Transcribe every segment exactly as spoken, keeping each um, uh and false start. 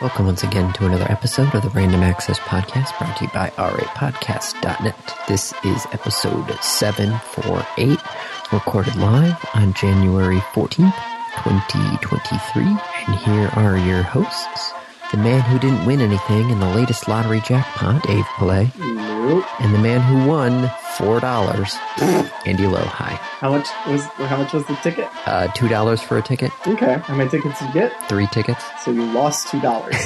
Welcome once again to another episode of the Random Access Podcast, brought to you by R A Podcast dot net. This is episode seven forty-eight, recorded live on January fourteenth, twenty twenty-three. And here are your hosts, the man who didn't win anything in the latest lottery jackpot, Ave Pillay. Nope. And the man who won four dollars, Andy Lowe. Hi. How much was how much was the ticket? Uh, two dollars for a ticket. Okay. How many tickets did you get? Three tickets. So you lost two dollars.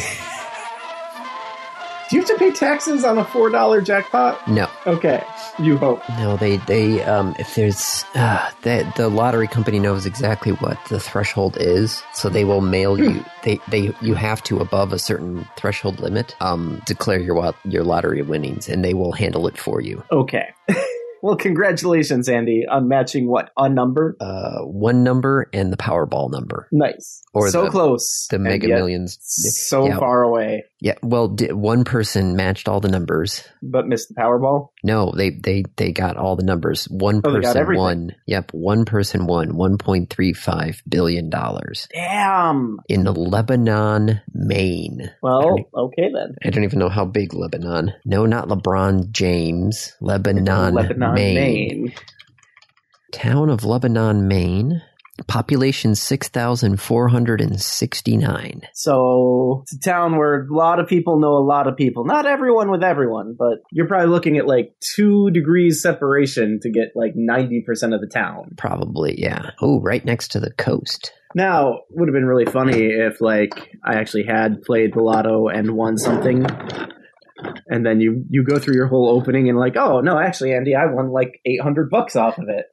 Do you have to pay taxes on a four dollars jackpot? No. Okay. You hope. No, they, they um, if there's, uh, they, the lottery company knows exactly what the threshold is, so they will mail you, they, they, you have to, above a certain threshold limit, um, declare your, your lottery winnings, and they will handle it for you. Okay. Well, congratulations, Andy, on matching what? A number? Uh, one number and the Powerball number. Nice. Or so the, close. The Mega Millions. So yeah, far away. Yeah. Well, d- one person matched all the numbers. But missed the Powerball? No, they they, they got all the numbers. One oh, person won. Yep. One person won one point three five billion dollars. Damn. In Lebanon, Maine. Well, okay then. I don't even know how big Lebanon. No, not LeBron James. Lebanon. Lebanon. Maine. Maine. Town of Lebanon, Maine. Population six thousand four hundred sixty-nine. So it's a town where a lot of people know a lot of people. Not everyone with everyone, but you're probably looking at like two degrees separation to get like ninety percent of the town. Probably, yeah. Oh, right next to the coast. Now, would have been really funny if like I actually had played the lotto and won something. And then you, you go through your whole opening and like, oh, no, actually, Andy, I won like eight hundred bucks off of it.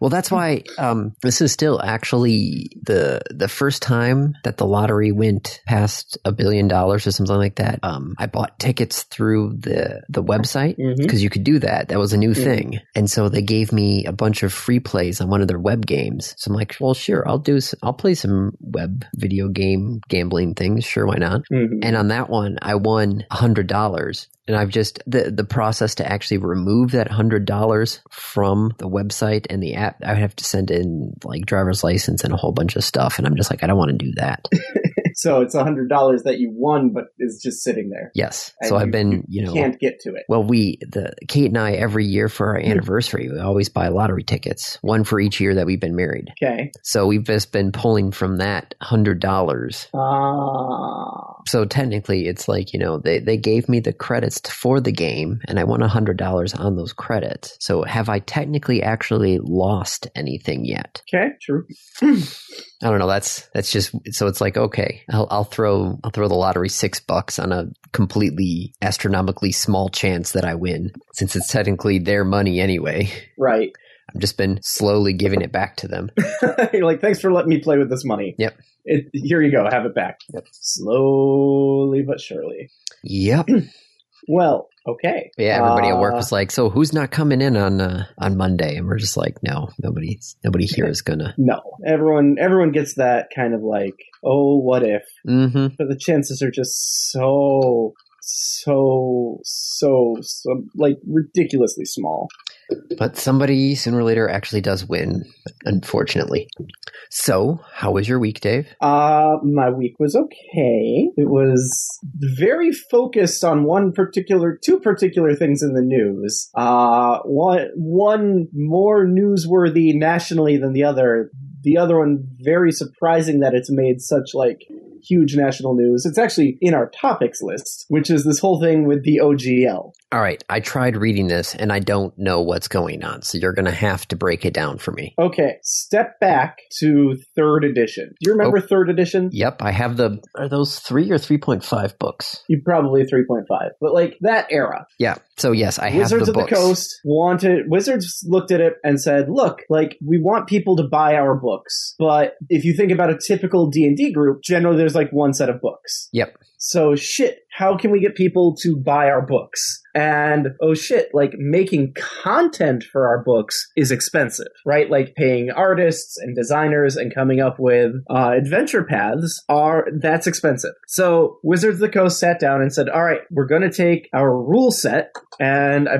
Well, that's why um, this is still actually the the first time that the lottery went past a billion dollars or something like that. Um, I bought tickets through the, the website because mm-hmm. you could do that. That was a new mm-hmm. thing. And so they gave me a bunch of free plays on one of their web games. So I'm like, well, sure, I'll do some, I'll play some web video game gambling things. Sure, why not? Mm-hmm. And on that one, I won one hundred dollars. And I've just, the, the process to actually remove that one hundred dollars from the website and the app, I would have to send in like driver's license and a whole bunch of stuff. And I'm just like, I don't want to do that. So it's one hundred dollars that you won, but is just sitting there. Yes. So you, I've been, you know. Can't get to it. Well, we, the Kate and I, every year for our anniversary, we always buy lottery tickets, one for each year that we've been married. Okay. So we've just been pulling from that one hundred dollars. Ah. Uh... So technically, it's like, you know, they, they gave me the credits for the game, and I won one hundred dollars on those credits. So have I technically actually lost anything yet? Okay, true. I don't know. That's that's just so it's like, okay, I'll, I'll throw I'll throw the lottery six bucks on a completely astronomically small chance that I win, since it's technically their money anyway. Right. I've just been slowly giving it back to them. You're like, thanks for letting me play with this money. Yep. It, here you go. Have it back. Yep. Slowly but surely. Yep. Well, okay. Yeah, everybody uh, at work was like, "So who's not coming in on uh, on Monday?" And we're just like, "No, nobody, nobody here is gonna." No, everyone, everyone gets that kind of like, "Oh, what if?" Mm-hmm. But the chances are just so, so, so, so like ridiculously small. But somebody sooner or later actually does win, unfortunately. So, how was your week, Dave? Uh, my week was okay. It was very focused on one particular, two particular things in the news. Uh, one, one more newsworthy nationally than the other. The other one, very surprising that it's made such, like, huge national news. It's actually in our topics list, which is this whole thing with the O G L. All right. I tried reading this, and I don't know what's going on, so you're going to have to break it down for me. Okay. Step back to third edition. Do you remember oh, third edition? Yep. I have the – are those three or three point five books? You probably three point five. But, like, that era. Yeah. So, yes, I have the books. Wizards of the Coast wanted – Wizards looked at it and said, look, like, we want people to buy our books. But if you think about a typical D and D group, generally there's like one set of books. Yep. So shit, how can we get people to buy our books? And oh shit, like making content for our books is expensive, right? Like paying artists and designers and coming up with uh, adventure paths are that's expensive. So Wizards of the Coast sat down and said, all right, we're going to take our rule set and I,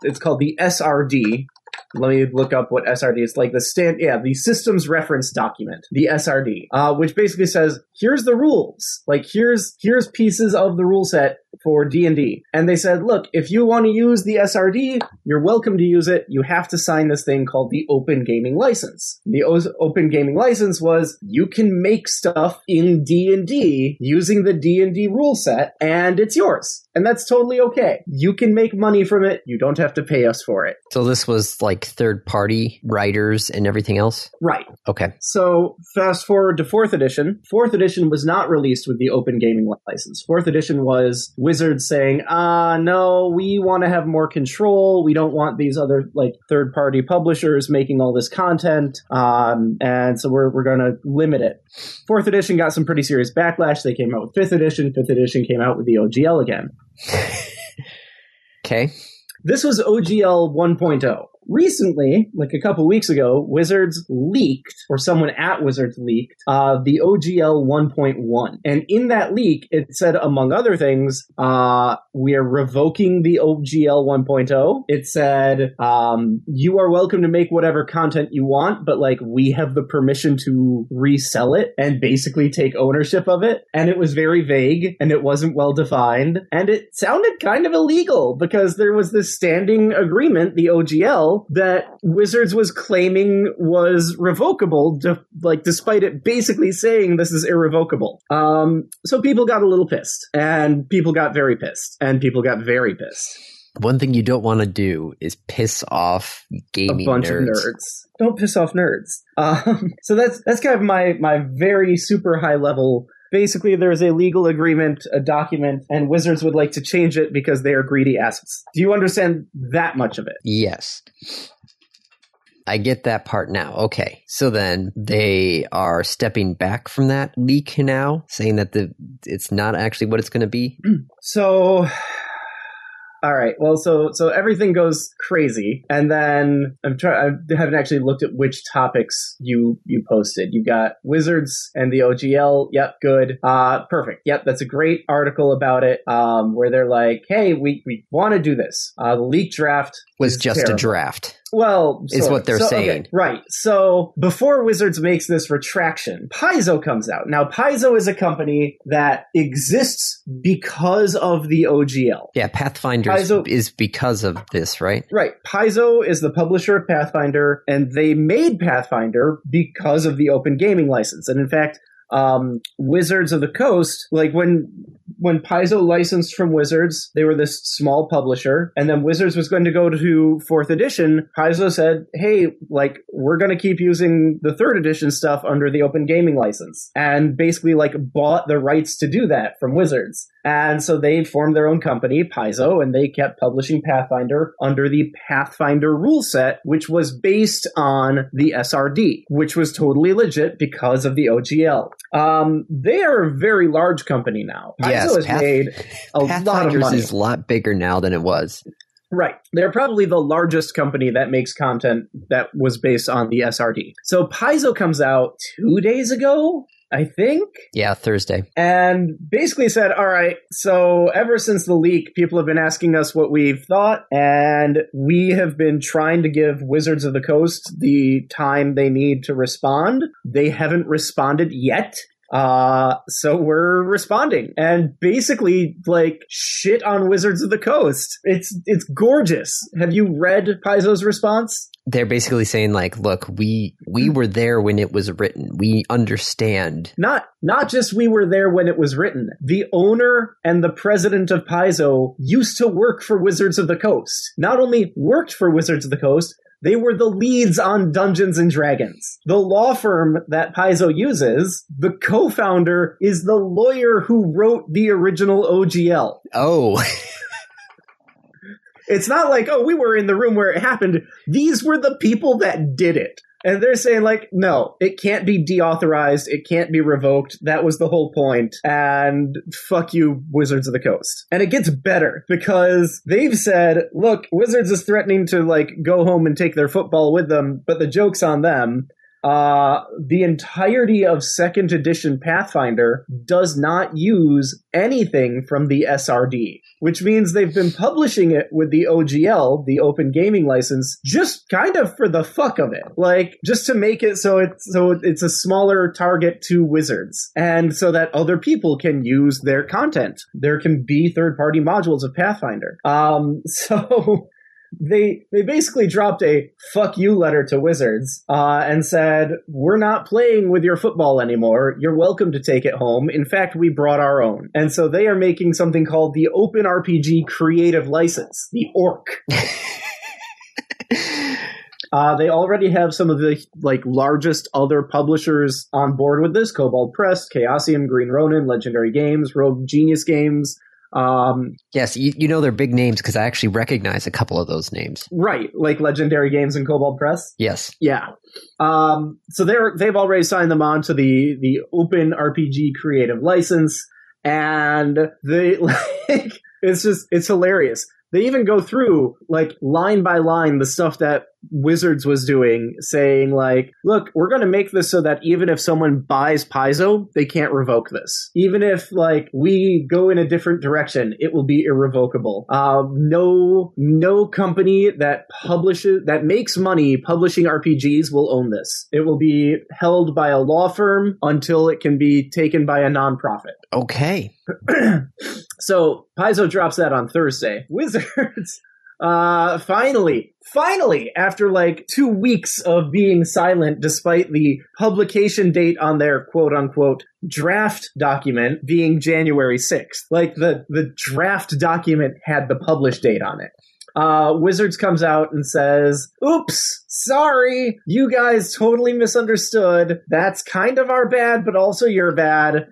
it's called the S R D. Let me look up what S R D is. Like the stand, yeah, the Systems Reference Document, the S R D, uh, which basically says, here's the rules. Like, here's here's pieces of the rule set for D and D. And they said, look, if you want to use the S R D, you're welcome to use it. You have to sign this thing called the Open Gaming License. The o- Open Gaming License was, you can make stuff in D and D using the D and D rule set, and it's yours. And that's totally okay. You can make money from it. You don't have to pay us for it. So this was like third-party writers and everything else? Right. Okay. So fast forward to fourth edition. Fourth edition was not released with the Open Gaming License. Fourth edition was Wizards saying, ah, uh, no, we want to have more control. We don't want these other like third-party publishers making all this content. Um, and so we're, we're going to limit it. Fourth edition got some pretty serious backlash. They came out with fifth edition. Fifth edition came out with the O G L again. Okay. This was O G L one point oh. Recently, like a couple weeks ago, Wizards leaked, or someone at Wizards leaked, uh, the O G L one point one. And in that leak, it said, among other things, uh, we are revoking the O G L one point oh. It said, um, you are welcome to make whatever content you want, but like we have the permission to resell it and basically take ownership of it. And it was very vague, and it wasn't well defined. And it sounded kind of illegal, because there was this standing agreement, the O G L, that Wizards was claiming was revocable, de- like despite it basically saying this is irrevocable. Um, so people got a little pissed, and people got very pissed, and people got very pissed. One thing you don't want to do is piss off gaming nerds. A bunch nerds. of nerds. Don't piss off nerds. Um, so that's that's kind of my my very super high level. Basically, there is a legal agreement, a document, and Wizards would like to change it because they are greedy assets. Do you understand that much of it? Yes. I get that part now. Okay. So then they are stepping back from that leak now, saying that the it's not actually what it's going to be? So... All right. Well, so so everything goes crazy, and then I'm trying. I haven't actually looked at which topics you you posted. You got Wizards and the O G L. Yep, good. Uh, perfect. Yep, that's a great article about it. Um, where they're like, hey, we we want to do this. Uh, the leak draft was just terrible. a draft. Well, is what they're so, saying. Okay, right. So before Wizards makes this retraction, Paizo comes out. Now, Paizo is a company that exists because of the O G L. Yeah, Pathfinder Paizo, is because of this, right? Right. Paizo is the publisher of Pathfinder, and they made Pathfinder because of the Open Gaming License. And in fact, um, Wizards of the Coast, like when... When Paizo licensed from Wizards, they were this small publisher, and then Wizards was going to go to fourth edition. Paizo said, hey, like, we're going to keep using the third edition stuff under the Open Gaming License, and basically, like, bought the rights to do that from Wizards. And so they formed their own company, Paizo, and they kept publishing Pathfinder under the Pathfinder rule set, which was based on the S R D, which was totally legit because of the O G L. Um, they are a very large company now. Yes. Paizo has Path- made a Pathfinders lot of money. Is a lot bigger now than it was. Right. They're probably the largest company that makes content that was based on the S R D. So Paizo comes out two days ago, I think. Yeah, Thursday. And basically said, all right, so ever since the leak, people have been asking us what we've thought, and we have been trying to give Wizards of the Coast the time they need to respond. They haven't responded yet. Uh, so we're responding and basically like shit on Wizards of the Coast. It's, it's gorgeous. Have you read Paizo's response? They're basically saying like, look, we, we were there when it was written. We understand. Not, not just we were there when it was written. The owner and the president of Paizo used to work for Wizards of the Coast. Not only worked for Wizards of the Coast, they were the leads on Dungeons and Dragons. The law firm that Paizo uses, the co-founder is the lawyer who wrote the original O G L. Oh. It's not like, oh, we were in the room where it happened. These were the people that did it. And they're saying, like, no, it can't be deauthorized. It can't be revoked. That was the whole point. And fuck you, Wizards of the Coast. And it gets better because they've said, look, Wizards is threatening to, like, go home and take their football with them, but the joke's on them. Uh, the entirety of second edition Pathfinder does not use anything from the S R D, which means they've been publishing it with the O G L, the Open Gaming License, just kind of for the fuck of it. Like, just to make it so it's, so it's a smaller target to Wizards, and so that other people can use their content. There can be third-party modules of Pathfinder. Um, so... They they basically dropped a fuck you letter to Wizards uh, and said, we're not playing with your football anymore. You're welcome to take it home. In fact, we brought our own. And so they are making something called the Open R P G Creative License, the O R C. Uh, they already have some of the like largest other publishers on board with this. Kobold Press, Chaosium, Green Ronin, Legendary Games, Rogue Genius Games. Um, yes, you, you know they're big names because I actually recognize a couple of those names. Right, like Legendary Games and Kobold Press? Yes. Yeah. Um, so they're, they've already signed them on to the, the Open R P G Creative License, and they, like, it's just, it's hilarious. They even go through, like, line by line the stuff that Wizards was doing, saying, like, look, we're going to make this so that even if someone buys Paizo, they can't revoke this. Even if, like, we go in a different direction, it will be irrevocable. Uh, no no company that publishes, that makes money publishing R P Gs will own this. It will be held by a law firm until it can be taken by a nonprofit. Okay. So Paizo drops that on Thursday. Wizards, uh, finally, finally, after like two weeks of being silent, despite the publication date on their quote-unquote draft document being January sixth, like the, the draft document had the publish date on it. Uh, Wizards comes out and says, oops, sorry, you guys totally misunderstood. That's kind of our bad, but also your bad.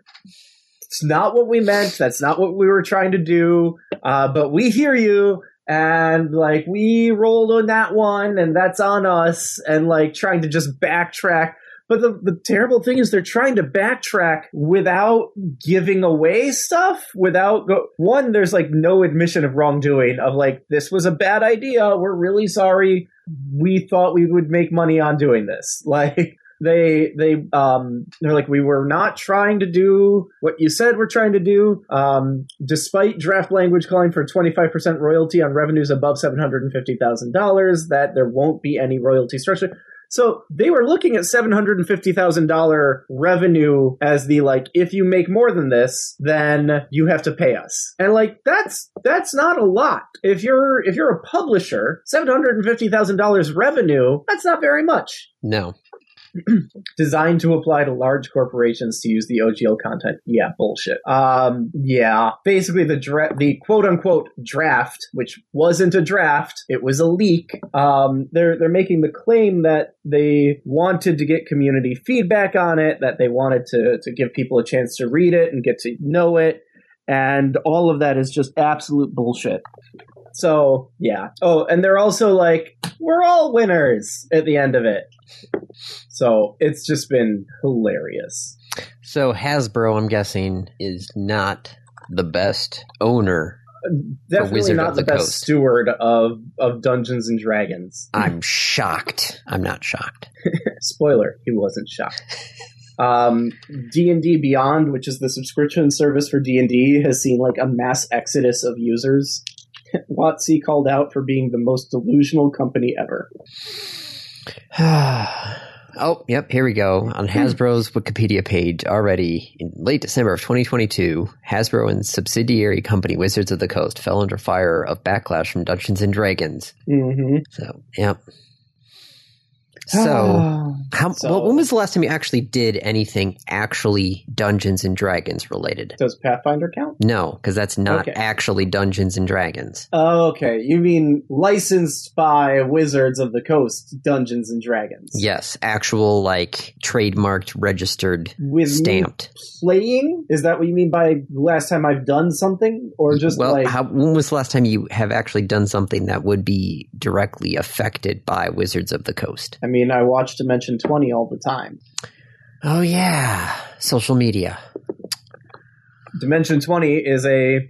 It's not what we meant. That's not what we were trying to do. Uh, but we hear you. And, like, we rolled on that one. And that's on us. And, like, trying to just backtrack. But the, the terrible thing is they're trying to backtrack without giving away stuff. Without go- One, there's, like, no admission of wrongdoing. Of, like, this was a bad idea. We're really sorry. We thought we would make money on doing this. Like... They, they, um, they're like, we were not trying to do what you said we're trying to do. Um, despite draft language calling for twenty-five percent royalty on revenues above seven hundred fifty thousand dollars, that there won't be any royalty structure. So they were looking at seven hundred fifty thousand dollars revenue as the, like, if you make more than this, then you have to pay us. And, like, that's that's not a lot. If you're if you're a publisher, seven hundred fifty thousand dollars revenue, that's not very much. No. Designed to apply to large corporations to use the O G L content. Yeah, bullshit. Um, yeah. Basically, the dra- the quote-unquote draft, which wasn't a draft, it was a leak. Um, they're they're making the claim that they wanted to get community feedback on it, that they wanted to to give people a chance to read it and get to know it, and all of that is just absolute bullshit. So, yeah. Oh, and they're also like, we're all winners at the end of it. So it's just been hilarious. So Hasbro, I'm guessing, is not the best owner. Definitely not the, the best Coast. steward of, of Dungeons and Dragons. I'm shocked. I'm not shocked. Spoiler, he wasn't shocked. Um, D and D Beyond, which is the subscription service for D and D, has seen like a mass exodus of users. WotC called out for being the most delusional company ever. Oh, yep, here we go. On Hasbro's Wikipedia page already, in late December of twenty twenty-two, Hasbro and subsidiary company Wizards of the Coast fell under fire of backlash from Dungeons and Dragons. Mm-hmm. So, yep. So, how, so well, when was the last time you actually did anything actually Dungeons and Dragons related? Does Pathfinder count? No, because that's not okay. Actually Dungeons and Dragons. Oh, okay. You mean licensed by Wizards of the Coast Dungeons and Dragons? Yes, actual, like, trademarked, registered, with stamped. Playing? Is that what you mean by last time I've done something? Or just well, like... How, when was the last time you have actually done something that would be directly affected by Wizards of the Coast? I mean, I mean, I watch Dimension twenty all the time. Oh, yeah. Social media. Dimension twenty is a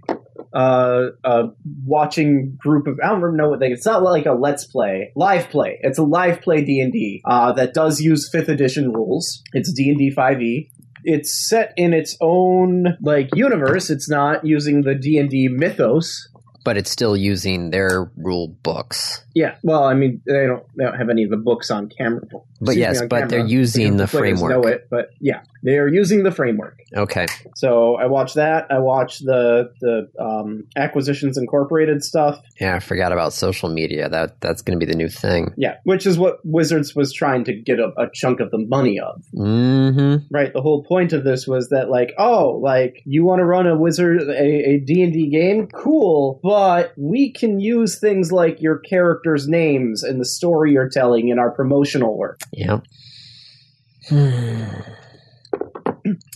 uh, a watching group of, I don't remember what they, it's not like a let's play, live play. It's a live play D and D uh, that does use fifth edition rules. It's D and D five e. It's set in its own, like, universe. It's not using the D and D mythos. But it's still using their rule books. Yeah. Well, I mean, they don't they don't have any of the books on camera. But yes, but camera. They're using the framework. Know it, but yeah, they are using the framework. Okay. So I watched that. I watched the the um, Acquisitions Incorporated stuff. Yeah, I forgot about social media. That that's going to be the new thing. Yeah, which is what Wizards was trying to get a, a chunk of the money of. Mm-hmm. Right. The whole point of this was that, like, oh, like, you want to run a Wizard a, a D and D game? Cool. But we can use things like your characters' names and the story you're telling in our promotional work. Yeah. Hmm.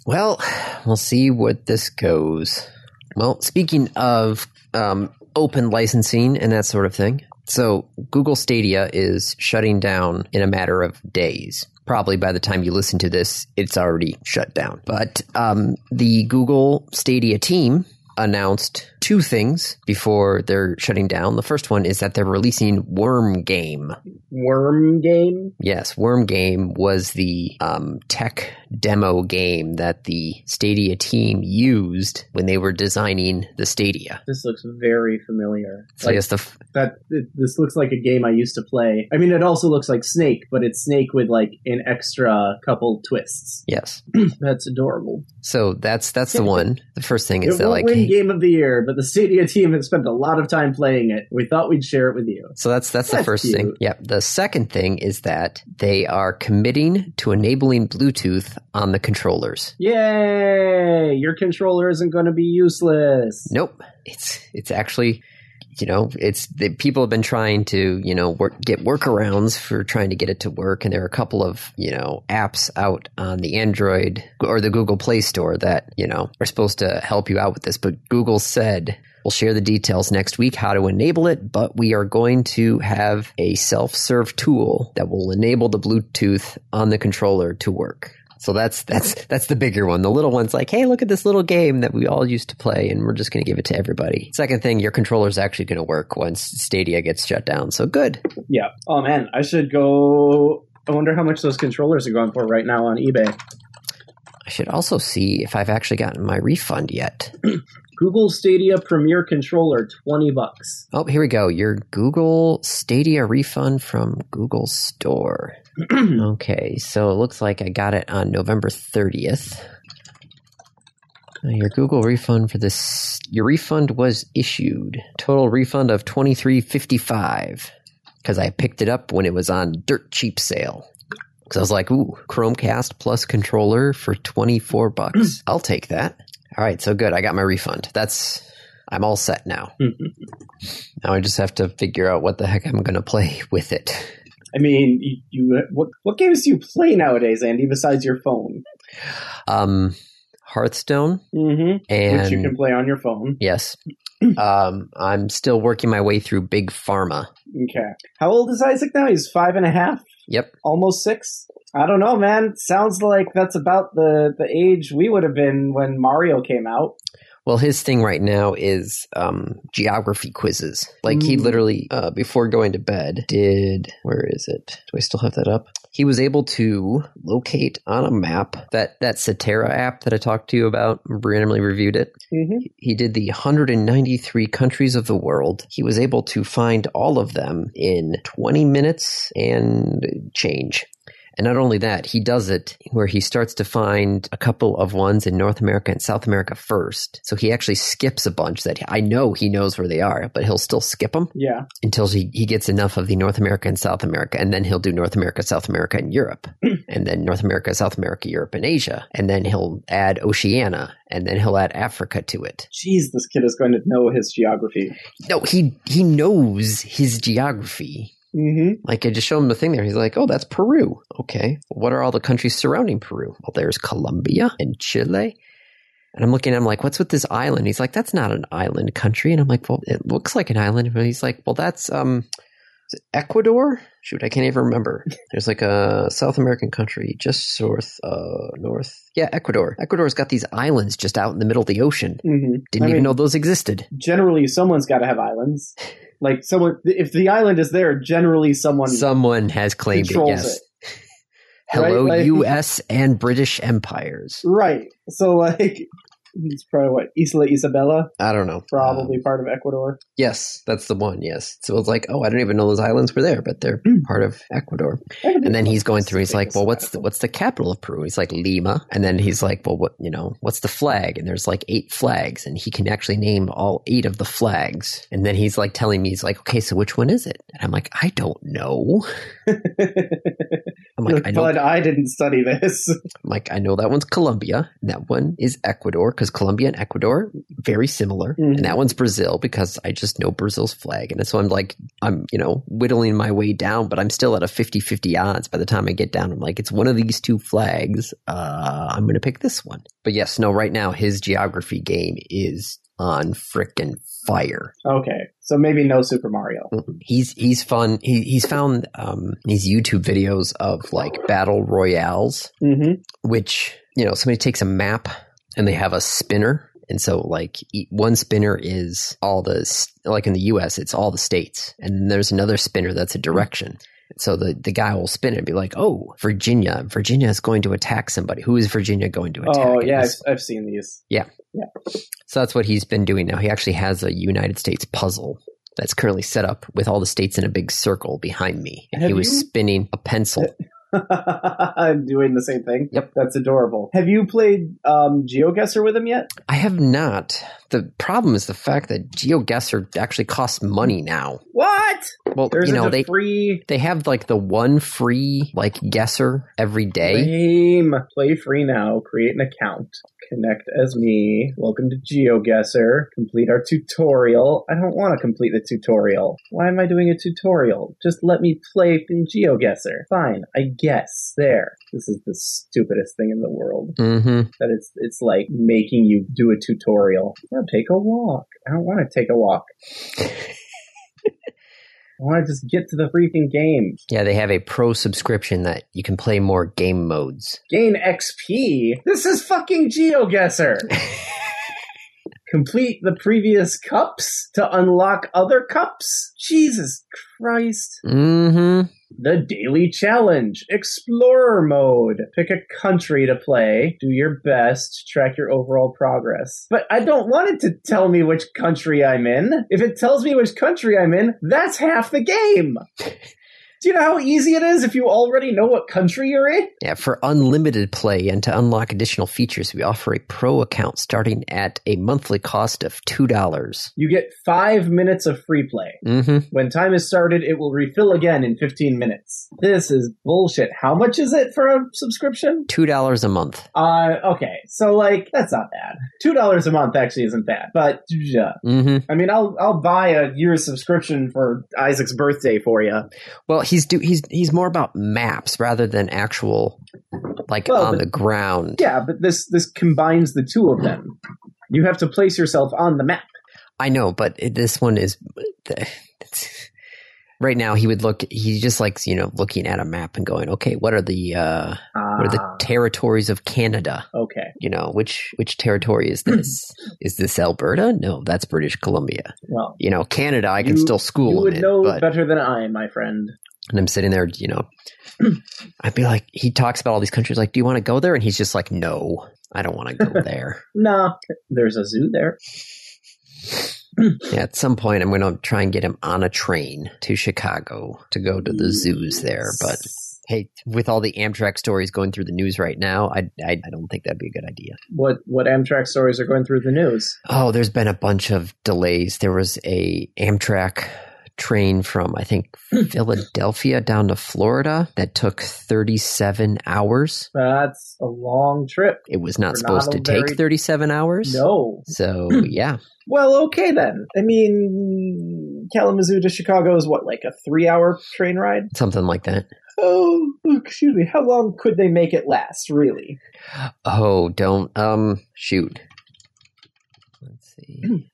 Well, we'll see what this goes. Well, speaking of um, open licensing and that sort of thing, so Google Stadia is shutting down in a matter of days. Probably by the time you listen to this, it's already shut down. But um, the Google Stadia team announced two things before they're shutting down. The first one is that they're releasing Worm Game. Worm Game? Yes, Worm Game was the um, tech demo game that the Stadia team used when they were designing the Stadia. This looks very familiar. So like, yes, the f- that it, this looks like a game I used to play. I mean, it also looks like Snake, but it's Snake with like an extra couple twists. Yes, that's adorable. So that's that's yeah. the one. The first thing is it that like win game of the year, but the Stadia team has spent a lot of time playing it. We thought we'd share it with you. So that's that's, that's the first cute. thing. Yeah. The second thing is that they are committing to enabling Bluetooth on the controllers. Yay! Your controller isn't going to be useless. Nope. It's it's actually, you know, it's the, people have been trying to, you know, work, get workarounds for trying to get it to work. And there are a couple of, you know, apps out on the Android or the Google Play Store that, you know, are supposed to help you out with this. But Google said, we'll share the details next week how to enable it, but we are going to have a self-serve tool that will enable the Bluetooth on the controller to work. So that's that's that's the bigger one. The little one's like, hey, look at this little game that we all used to play, and we're just going to give it to everybody. Second thing, your controller's actually going to work once Stadia gets shut down. So good. Yeah. Oh, man. I should go. I wonder how much those controllers are going for right now on eBay. I should also see if I've actually gotten my refund yet. Google Stadia Premier Controller, twenty bucks. Oh, here we go. Your Google Stadia refund from Google Store. Okay, so it looks like I got it on November thirtieth. Uh, your Google refund for this, your refund was issued. Total refund of twenty-three fifty-five, because I picked it up when it was on dirt cheap sale. Because I was like, ooh, Chromecast plus controller for twenty-four bucks. I'll take that. All right, so good. I got my refund. That's I'm all set now. Now I just have to figure out what the heck I'm going to play with it. I mean, you, you what what games do you play nowadays, Andy, besides your phone? Um, Hearthstone. Mm-hmm. And, which you can play on your phone. Yes. um, I'm still working my way through Big Pharma. Okay. How old is Isaac now? He's five and a half? Yep. Almost six? I don't know, man. Sounds like that's about the, the age we would have been when Mario came out. Well, his thing right now is um, geography quizzes. Like, he literally, uh, before going to bed, did... Where is it? Do I still have that up? He was able to locate on a map that, that Cetera app that I talked to you about, randomly reviewed it. Mm-hmm. He did the one hundred ninety-three countries of the world. He was able to find all of them in twenty minutes and change. And not only that, he does it where he starts to find a couple of ones in North America and South America first. So he actually skips a bunch that I know he knows where they are, but he'll still skip them. Yeah. Until he, he gets enough of the North America and South America. And then he'll do North America, South America, and Europe. And then North America, South America, Europe, and Asia. And then he'll add Oceania. And then he'll add Africa to it. Jeez, this kid is going to know his geography. No, he, he knows his geography. Mm-hmm. Like, I just showed him the thing there. He's like, oh, that's Peru. Okay. What are all the countries surrounding Peru? Well, there's Colombia and Chile. And I'm looking, I'm like, what's with this island? He's like, that's not an island country. And I'm like, well, it looks like an island. But he's like, well, that's um, Is it Ecuador? Shoot, I can't even remember. There's like a South American country just north, uh, north. Yeah, Ecuador. Ecuador's got these islands just out in the middle of the ocean. Mm-hmm. Didn't I even mean, know those existed. Generally, someone's got to have islands. Like someone, if the island is there, generally someone someone has claimed it. Yes. It. Hello, right? Like, U S and British empires. Right. So, like, it's probably what, Isla Isabella? I don't know. Probably um, part of Ecuador. Yes, that's the one, yes. So it's like, oh, I don't even know those islands were there, but they're mm. part of Ecuador. And then he's going through, he's like, well, what's the, what's the capital of Peru? He's like, Lima. And then he's like, well, what, you know, what's the flag? And there's like eight flags, and he can actually name all eight of the flags. And then he's like telling me, he's like, okay, so which one is it? And I'm like, I don't know. I'm like, I know, but I didn't study this. I'm like, I know that one's Colombia, and that one is Ecuador, because Colombia and Ecuador, very similar. Mm-hmm. And that one's Brazil, because I just know Brazil's flag. And so I'm like, I'm, you know, whittling my way down, but I'm still at a fifty-fifty odds. By the time I get down, I'm like, it's one of these two flags. Uh, I'm going to pick this one. But yes, no, right now his geography game is on frickin' fire. Okay. So maybe no Super Mario. He's he's fun. He, he's found um, these YouTube videos of like battle royales, mm-hmm. which, you know, somebody takes a map and they have a spinner. And so like one spinner is all the, like in the U S, it's all the states. And then there's another spinner that's a direction. So the, the guy will spin it and be like, oh, Virginia, Virginia is going to attack somebody. Who is Virginia going to attack? Oh, yeah, I've, I've seen these. Yeah. Yeah. So that's what he's been doing now. He actually has a United States puzzle that's currently set up with all the states in a big circle behind me. And Have he was you? spinning a pencil. I'm doing the same thing. Yep. That's adorable. Have you played um, GeoGuessr with him yet? I have not. The problem is the fact that GeoGuessr actually costs money now. What? Well, There's you know, they, free... they have like the one free like guesser every day. Lame. Play free now. Create an account. Connect as me. Welcome to GeoGuessr. Complete our tutorial. I don't want to complete the tutorial. Why am I doing a tutorial? Just let me play in GeoGuessr. Fine. I guess. There. This is the stupidest thing in the world. Mm-hmm. That it's it's like making you do a tutorial. Well, take a walk. I don't want to take a walk. I want to just get to the freaking game. Yeah, they have a pro subscription that you can play more game modes. Gain X P? This is fucking GeoGuessr. Complete the previous cups to unlock other cups? Jesus Christ. Mm-hmm. The Daily Challenge. Explorer mode. Pick a country to play. Do your best. Track your overall progress. But I don't want it to tell me which country I'm in. If it tells me which country I'm in, that's half the game. Do you know how easy it is if you already know what country you're in? Yeah, for unlimited play and to unlock additional features, we offer a pro account starting at a monthly cost of two dollars. You get five minutes of free play. Mm-hmm. When time is started, it will refill again in fifteen minutes. This is bullshit. How much is it for a subscription? two dollars a month. Uh, okay, so like, that's not bad. two dollars a month actually isn't bad, but yeah. Mm-hmm. I mean, I'll, I'll buy a year's subscription for Isaac's birthday for you. Well, He's do he's he's more about maps rather than actual like well, on but, the ground. Yeah, but this this combines the two of them. You have to place yourself on the map. I know, but it, this one is right now. He would look. He just likes you know looking at a map and going, okay, what are the uh, ah. what are the territories of Canada? Okay, you know which which territory is this? Is this Alberta? No, that's British Columbia. Well, you know Canada. I you, can still school. You would in know it, but, better than I, my friend. And I'm sitting there, you know, I'd be like, he talks about all these countries, like, do you want to go there? And he's just like, no, I don't want to go there. No, there's a zoo there. Yeah, at some point, I'm going to try and get him on a train to Chicago to go to the zoos there. But hey, with all the Amtrak stories going through the news right now, I, I, I don't think that'd be a good idea. What what Amtrak stories are going through the news? Oh, there's been a bunch of delays. There was a Amtrak train from I think Philadelphia down to Florida that took thirty-seven hours. That's a long trip. It was not We're supposed not to take very... thirty-seven hours. No. So yeah. Well, okay then. I mean, Kalamazoo to Chicago is what, like a three-hour train ride? Something like that. Oh, excuse me. How long could they make it last, really? Oh, don't um shoot. Let's see.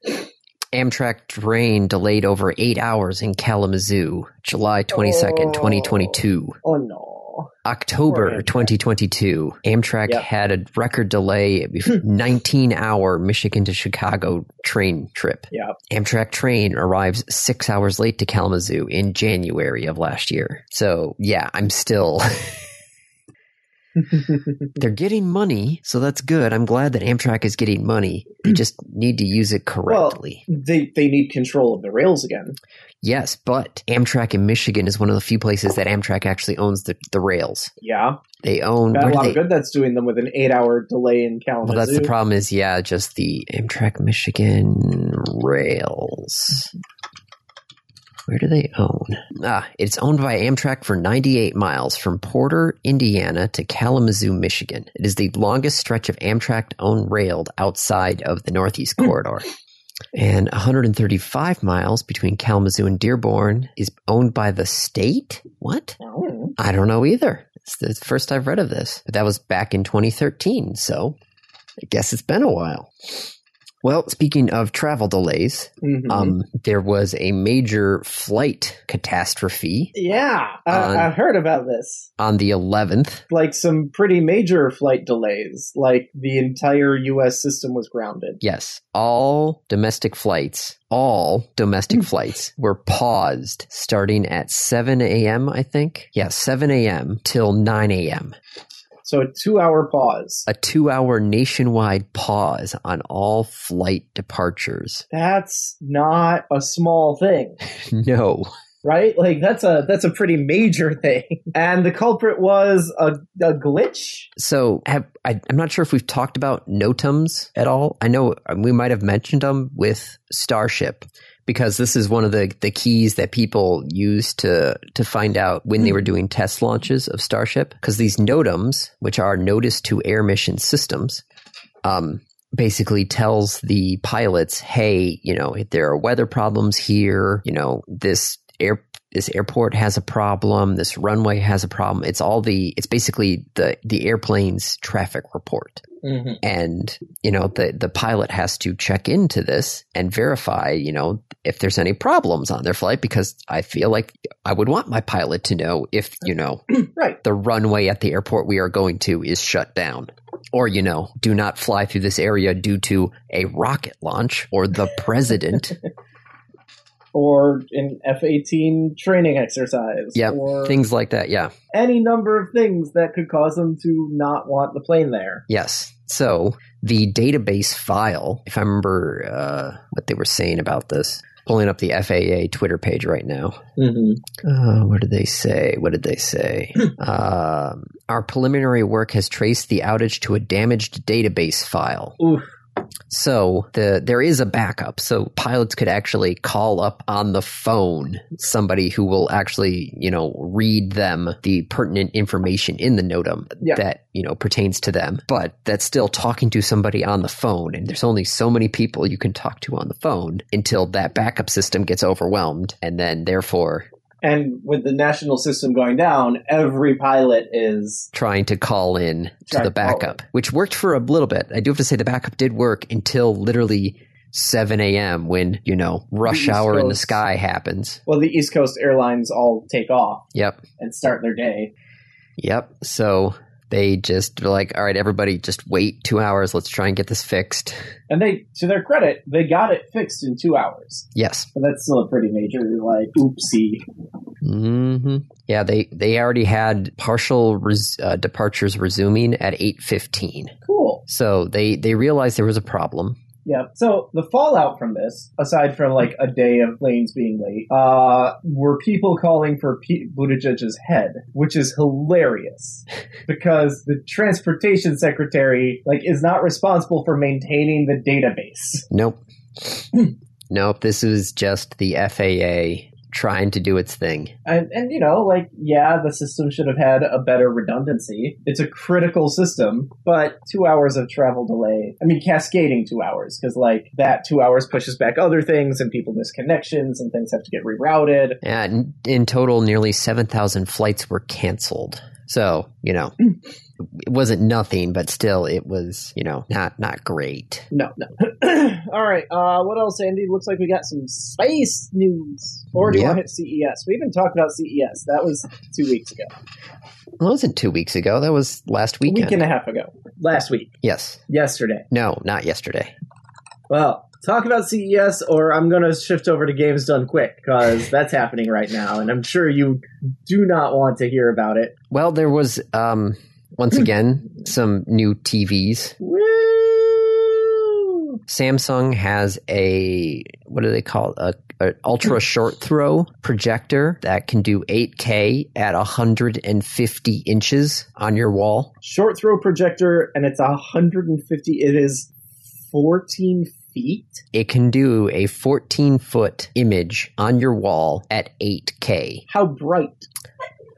Amtrak train delayed over eight hours in Kalamazoo, July twenty-second, oh. twenty twenty-two. Oh, no. October Amtrak. twenty twenty-two. Amtrak yep. had a record delay, nineteen-hour Michigan to Chicago train trip. Yep. Amtrak train arrives six hours late to Kalamazoo in January of last year. So, yeah, I'm still... They're getting money, so that's good. I'm glad that Amtrak is getting money. They just need to use it correctly. Well, they, they need control of the rails again. Yes, but Amtrak in Michigan is one of the few places that Amtrak actually owns the, the rails. Yeah. They own... Got a lot of good that's doing them with an eight-hour delay in Kalamazoo. Well, that's the problem is, yeah, just the Amtrak Michigan rails... Where do they own? Ah, it's owned by Amtrak for ninety-eight miles from Porter, Indiana to Kalamazoo, Michigan. It is the longest stretch of Amtrak-owned rail outside of the Northeast Corridor. And one hundred thirty-five miles between Kalamazoo and Dearborn is owned by the state? What? I don't know, I don't know either. It's the first I've read of this. But that was back in twenty thirteen, so I guess it's been a while. Well, speaking of travel delays, mm-hmm. um, there was a major flight catastrophe. Yeah, I, on, I heard about this. On the eleventh. Like some pretty major flight delays, like the entire U S system was grounded. Yes, all domestic flights, all domestic flights were paused starting at seven a.m., I think. Yeah, seven a.m. till nine a.m. So a two-hour pause. A two-hour nationwide pause on all flight departures. That's not a small thing. No. Right? Like, that's a that's a pretty major thing. And the culprit was a, a glitch. So have, I, I'm not sure if we've talked about NOTAMs at all. I know we might have mentioned them with Starship. Because this is one of the, the keys that people use to, to find out when they were doing test launches of Starship. Because these NOTAMs, which are Notice to Air Mission Systems, um, basically tells the pilots, hey, you know, there are weather problems here. You know, this air this airport has a problem. This runway has a problem. It's all the it's basically the, the airplane's traffic report. Mm-hmm. And, you know, the, the pilot has to check into this and verify, you know, if there's any problems on their flight, because I feel like I would want my pilot to know if, you know, right. the runway at the airport we are going to is shut down or, you know, do not fly through this area due to a rocket launch or the president. Or an F eighteen training exercise. Yeah, things like that, yeah. Any number of things that could cause them to not want the plane there. Yes. So the database file, if I remember uh, what they were saying about this, pulling up the F A A Twitter page right now. Mm-hmm. Uh, what did they say? What did they say? uh, our preliminary work has traced the outage to a damaged database file. Oof. So the there is a backup. So pilots could actually call up on the phone somebody who will actually, you know, read them the pertinent information in the NOTAM yeah. that, you know, pertains to them. But that's still talking to somebody on the phone. And there's only so many people you can talk to on the phone until that backup system gets overwhelmed. And then therefore... And with the national system going down, every pilot is... Trying to call in to the backup, which worked for a little bit. I do have to say the backup did work until literally seven a.m. when, you know, rush hour in the sky happens. Well, the East Coast airlines all take off. Yep. And start their day. Yep. So... They just were like, all right, everybody, just wait two hours. Let's try and get this fixed. And they, to their credit, they got it fixed in two hours. Yes. But that's still a pretty major, like, oopsie. Mm-hmm. Yeah, they, they already had partial res, uh, departures resuming at eight fifteen. Cool. So they, they realized there was a problem. Yeah. So the fallout from this, aside from like a day of planes being late, uh, were people calling for Pete Buttigieg's head, which is hilarious because the transportation secretary like is not responsible for maintaining the database. Nope. Nope. This is just the F A A trying to do its thing. And, and, you know, like, yeah, the system should have had a better redundancy. It's a critical system, but two hours of travel delay, I mean, cascading two hours, because, like, that two hours pushes back other things, and people miss connections, and things have to get rerouted. And in total, nearly seven thousand flights were canceled. So, you know, it wasn't nothing, but still it was, you know, not not great. No, no. All right. Uh, what else, Andy? Looks like we got some space news. Or do you want to hit C E S? We even talked about C E S. That was two weeks ago. Well, it wasn't two weeks ago. That was last weekend. A week and a half ago. Last week. Yes. Yesterday. No, not yesterday. Well, talk about C E S, or I'm going to shift over to Games Done Quick, because that's happening right now, and I'm sure you do not want to hear about it. Well, there was, um, once again, some new T Vs. Woo! Samsung has a, what do they call it, an ultra short throw projector that can do eight K at one hundred fifty inches on your wall. Short throw projector, and it's one hundred fifty, it is fourteen feet. It can do a fourteen foot image on your wall at eight K. How bright?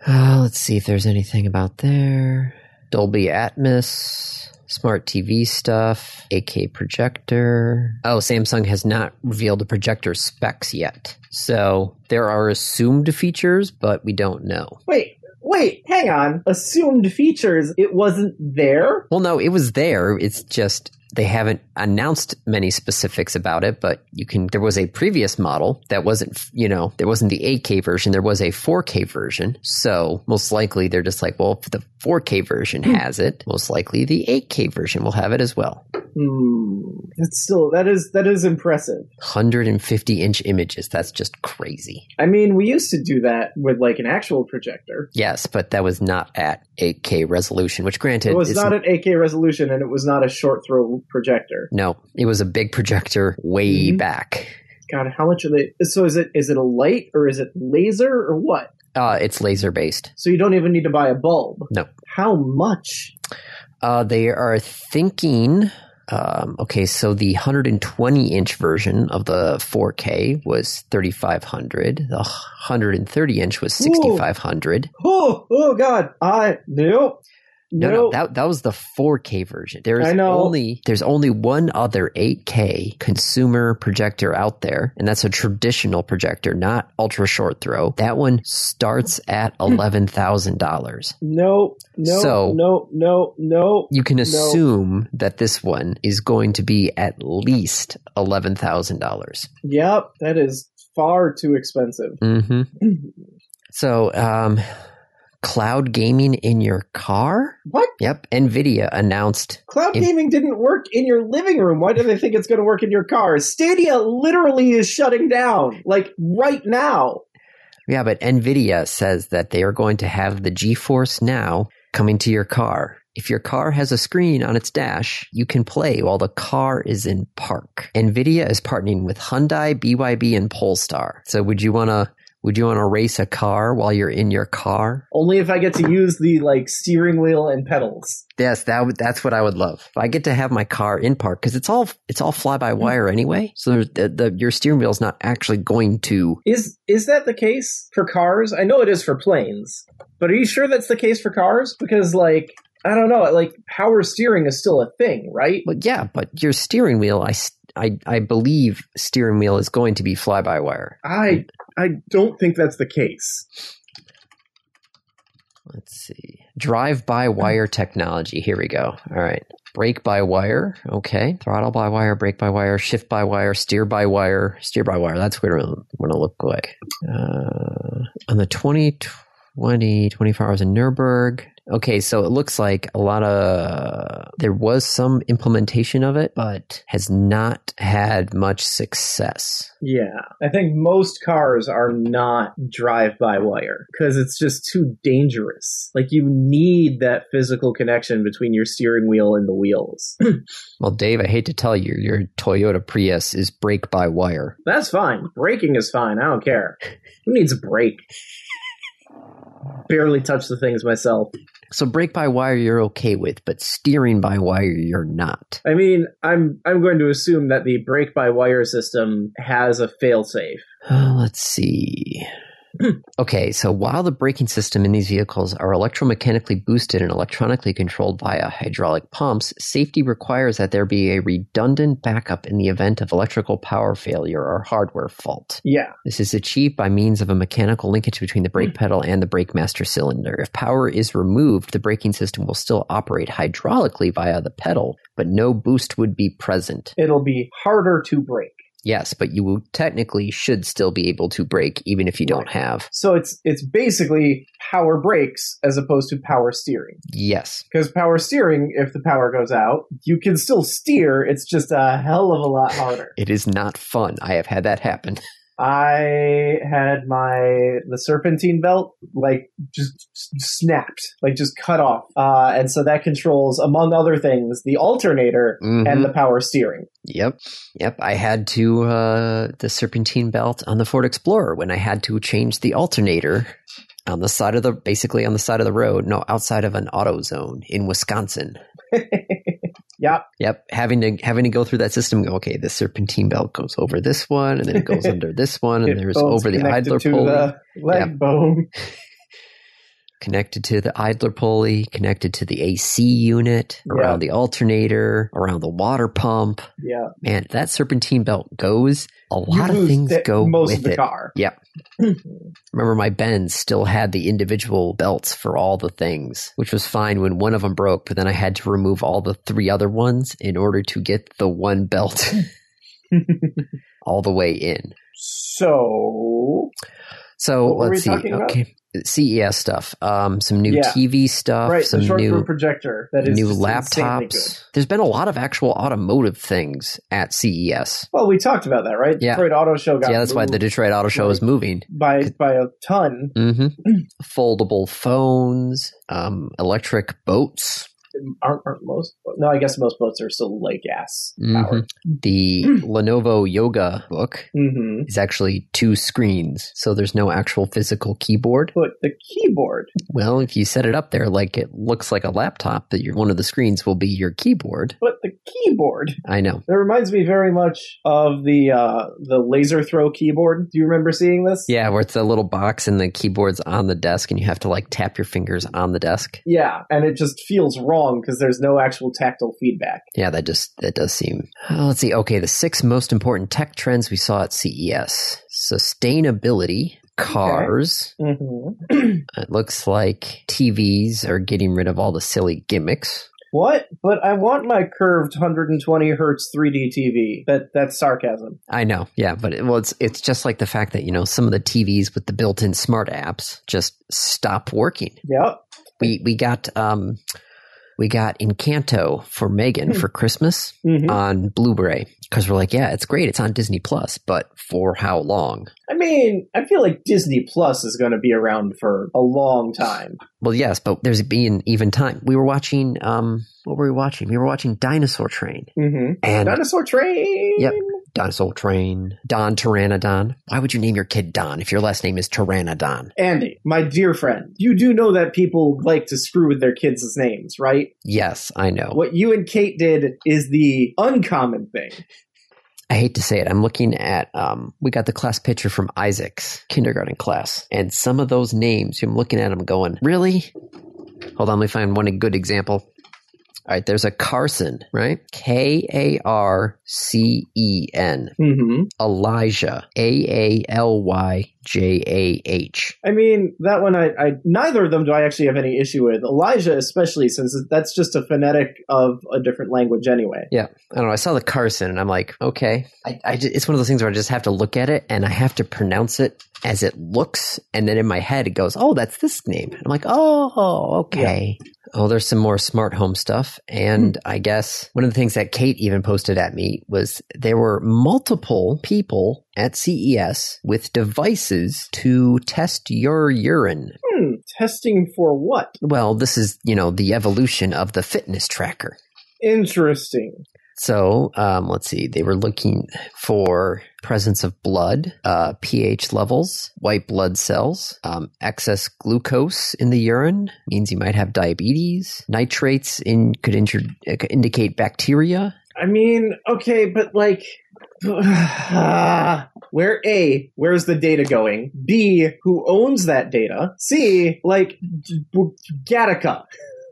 Uh, let's see if there's anything about there. Dolby Atmos, smart T V stuff, eight K projector. Oh, Samsung has not revealed the projector specs yet. So there are assumed features, but we don't know. Wait. Wait, hang on. Assumed features, it wasn't there? Well, no, it was there. It's just they haven't announced many specifics about it, but you can. There was a previous model that wasn't, you know, there wasn't the eight K version. There was a four K version. So most likely they're just like, well, if the four K version has it, most likely the eight K version will have it as well. Mm, that's still, that is, that is impressive. one hundred fifty inch images. That's just crazy. I mean, we used to do that with like an actual projector. Yes, but that was not at eight K resolution, which granted. It was not at eight K resolution, and it was not a short throw projector. No, it was a big projector way mm-hmm. back. God, how much are they? So is it, is it a light or is it laser or what? Uh, it's laser based. So you don't even need to buy a bulb. No. How much? Uh, they are thinking. Um, okay, so the one hundred twenty inch version of the four K was thirty-five hundred. The one hundred thirty inch was sixty-five hundred. Oh, oh God! I nope. No, no, no, that that was the four K version. There's only there's only one other eight K consumer projector out there, and that's a traditional projector, not ultra short throw. That one starts at eleven thousand dollars. No, no, so no, no, no. You can assume no. that this one is going to be at least eleven thousand dollars. Yep, that is far too expensive. Mm-hmm. So, um... cloud gaming in your car? What? Yep. NVIDIA announced... Cloud in- gaming didn't work in your living room. Why do they think it's going to work in your car? Stadia literally is shutting down, like, right now. Yeah, but NVIDIA says that they are going to have the GeForce Now coming to your car. If your car has a screen on its dash, you can play while the car is in park. NVIDIA is partnering with Hyundai, B Y D, and Polestar. So would you want to... Would you want to race a car while you're in your car? Only if I get to use the like steering wheel and pedals. Yes, that would, that's what I would love. If I get to have my car in park, because it's all it's all fly by wire anyway. So the, the, your steering wheel is not actually going to. Is is that the case for cars? I know it is for planes, but are you sure that's the case for cars? Because like. I don't know. Like power steering is still a thing, right? But yeah, but your steering wheel, I, I, I believe steering wheel is going to be fly by wire. I I don't think that's the case. Let's see. Drive by wire technology. Here we go. All right. Brake by wire. Okay. Throttle by wire, brake by wire, shift by wire, steer by wire, steer by wire. That's what it's going to look like. Uh, on the twenty twenty, twenty-four hours in Nuremberg. Okay, so it looks like a lot of, there was some implementation of it, but has not had much success. Yeah, I think most cars are not drive-by-wire because it's just too dangerous. Like, you need that physical connection between your steering wheel and the wheels. Well, Dave, I hate to tell you, your Toyota Prius is brake-by-wire. That's fine. Braking is fine. I don't care. Who needs a brake? Barely touch the things myself. So brake by wire you're okay with, but steering by wire you're not. I mean, I'm I'm going to assume that the brake by wire system has a failsafe. Oh, let's see. Okay, so while the braking system in these vehicles are electromechanically boosted and electronically controlled via hydraulic pumps, safety requires that there be a redundant backup in the event of electrical power failure or hardware fault. Yeah. This is achieved by means of a mechanical linkage between the brake pedal and the brake master cylinder. If power is removed, the braking system will still operate hydraulically via the pedal, but no boost would be present. It'll be harder to brake. Yes, but you will technically should still be able to brake even if you don't have. So it's it's basically power brakes as opposed to power steering. Yes. Because power steering, if the power goes out, you can still steer. It's just a hell of a lot harder. It is not fun. I have had that happen. I had my the serpentine belt like just snapped, like just cut off, uh, and so that controls, among other things, the alternator mm-hmm. and the power steering. Yep, yep. I had to uh, the serpentine belt on the Ford Explorer when I had to change the alternator on the side of the basically on the side of the road, no, outside of an auto zone in Wisconsin. Yep. Yep. Having to having to go through that system. Okay, the serpentine belt goes over this one, and then it goes under this one, and there's over the idler to pulley, the leg yep. bone. Connected to the idler pulley, connected to the A C unit, yeah. around the alternator, around the water pump. Yeah, man, that serpentine belt goes. A lot you of things the, go most with of the it. Car. Yeah. Remember, my Benz still had the individual belts for all the things, which was fine when one of them broke, but then I had to remove all the three other ones in order to get the one belt all the way in. So, so what let's were we see. Okay. About? C E S stuff, um, some new yeah. T V stuff, right, some the new projector, that is new laptops. There's been a lot of actual automotive things at C E S. Well, we talked about that, right? Yeah. Detroit Auto Show got yeah, that's moved. Why the Detroit Auto Show like, is moving by by a ton. Mm-hmm. Foldable phones, um, electric boats. Aren't, aren't most? No, I guess most boats are still like gas powered. Mm-hmm. The Lenovo Yoga Book mm-hmm. is actually two screens, so there's no actual physical keyboard. But the keyboard. Well, if you set it up there, like it looks like a laptop, that one of the screens will be your keyboard. But the keyboard. I know. It reminds me very much of the uh, the laser throw keyboard. Do you remember seeing this? Yeah, where it's a little box and the keyboard's on the desk, and you have to like tap your fingers on the desk. Yeah, and it just feels wrong. Because there's no actual tactile feedback. Yeah, that just that does seem. Oh, let's see. Okay, the six most important tech trends we saw at C E S: sustainability, cars. Okay. Mm-hmm. It looks like T Vs are getting rid of all the silly gimmicks. What? But I want my curved one hundred twenty hertz three D T V. That that's sarcasm. I know. Yeah, but it, well, it's it's just like the fact that you know some of the T Vs with the built-in smart apps just stop working. Yep. We we got um. We got Encanto for Megan for Christmas mm-hmm. on Blu-ray because we're like, yeah, it's great. It's on Disney Plus, but for how long? I mean, I feel like Disney Plus is going to be around for a long time. Well, yes, but there's being even time. We were watching, um, what were we watching? We were watching Dinosaur Train. Mm-hmm. And Dinosaur Train! Yep. Dinosaur Train. Don Pteranodon. Why would you name your kid Don if your last name is Pteranodon? Andy, my dear friend, you do know that people like to screw with their kids' names, right? Yes, I know. What you and Kate did is the uncommon thing. I hate to say it. I'm looking at, um, we got the class picture from Isaac's kindergarten class. And some of those names, I'm looking at them going, really? Hold on, let me find one good example. All right, there's a Carson, right? K A R C E N. Mm-hmm. Elijah, A A L Y J A H. I mean, that one, I, I neither of them do I actually have any issue with. Elijah especially, since that's just a phonetic of a different language anyway. Yeah, I don't know. I saw the Carson, and I'm like, okay. I, I just, it's one of those things where I just have to look at it, and I have to pronounce it as it looks, and then in my head it goes, oh, that's this name. I'm like, oh, okay. Yeah. Oh, there's some more smart home stuff. And I guess one of the things that Kate even posted at me was there were multiple people at C E S with devices to test your urine. Hmm, testing for what? Well, this is, you know, the evolution of the fitness tracker. Interesting. So, um, let's see, they were looking for presence of blood, uh, pH levels, white blood cells, um, excess glucose in the urine, means you might have diabetes, nitrates in could inter- indicate bacteria. I mean, okay, but like, uh, where A, where's the data going? B, who owns that data? C, like, Gattaca.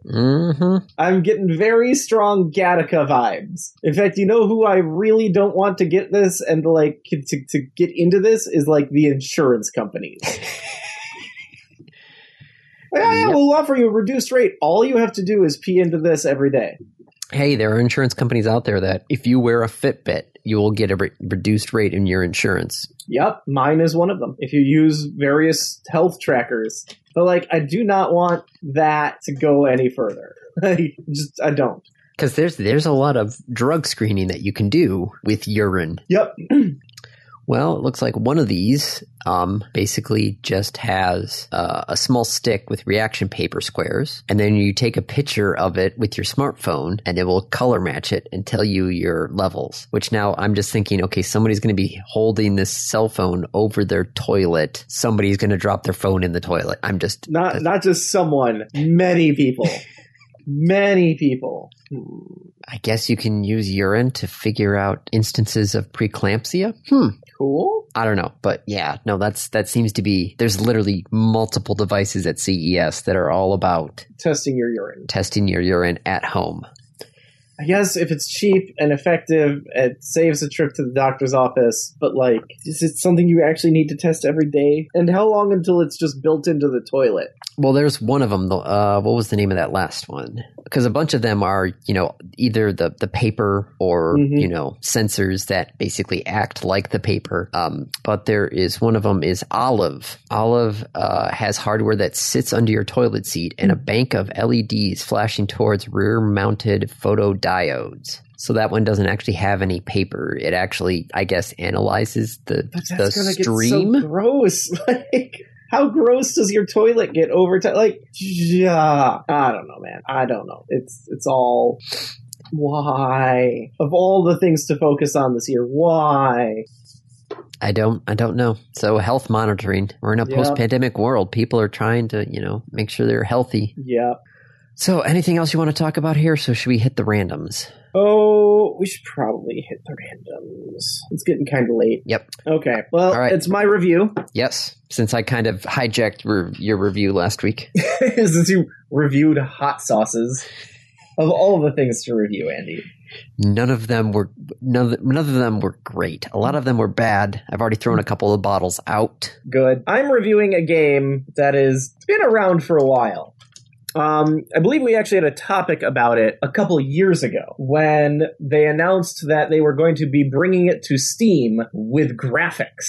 Mm-hmm. I'm getting very strong Gattaca vibes. In fact, you know who I really don't want to get this and like to, to get into this is like the insurance companies. Like, oh, yeah, we'll offer you a reduced rate. All you have to do is pee into this every day. Hey, there are insurance companies out there that if you wear a Fitbit, you will get a re- reduced rate in your insurance. Yep, mine is one of them. If you use various health trackers. But, like, I do not want that to go any further. I just, I don't. Because there's, there's a lot of drug screening that you can do with urine. Yep. Well, it looks like one of these um, basically just has uh, a small stick with reaction paper squares, and then you take a picture of it with your smartphone, and it will color match it and tell you your levels, which now I'm just thinking, okay, somebody's going to be holding this cell phone over their toilet. Somebody's going to drop their phone in the toilet. I'm just... Not, uh, not just someone, many people. Many people. I guess you can use urine to figure out instances of preeclampsia. Hmm. Cool. I don't know. But yeah, no, that's that seems to be, there's literally multiple devices at C E S that are all about testing your urine. Testing your urine at home. I guess if it's cheap and effective, it saves a trip to the doctor's office. But like, is it something you actually need to test every day? And how long until it's just built into the toilet? Well, there's one of them. Uh, what was the name of that last one? Because a bunch of them are, you know, either the, the paper or, mm-hmm. you know, sensors that basically act like the paper. Um, but there is one of them is Olive. Olive uh, has hardware that sits under your toilet seat and a bank of L E Ds flashing towards rear-mounted photodiodes. So that one doesn't actually have any paper. It actually, I guess, analyzes the, but that's the stream. Get so gross. Like... How gross does your toilet get over time? Like, yeah, I don't know, man. I don't know. It's it's all why of all the things to focus on this year. Why? I don't I don't know. So health monitoring. We're in a yep. post-pandemic world. People are trying to, you know, make sure they're healthy. Yep. So anything else you want to talk about here? So should we hit the randoms? Oh, we should probably hit the randoms. It's getting kind of late. Yep. Okay. Well, right. It's my review. Yes. Since I kind of hijacked re- your review last week. Since you reviewed hot sauces. Of all the things to review, Andy. None of them were none, none of them were great. A lot of them were bad. I've already thrown a couple of bottles out. Good. I'm reviewing a game that has been around for a while. Um, I believe we actually had a topic about it a couple years ago when they announced that they were going to be bringing it to Steam with graphics.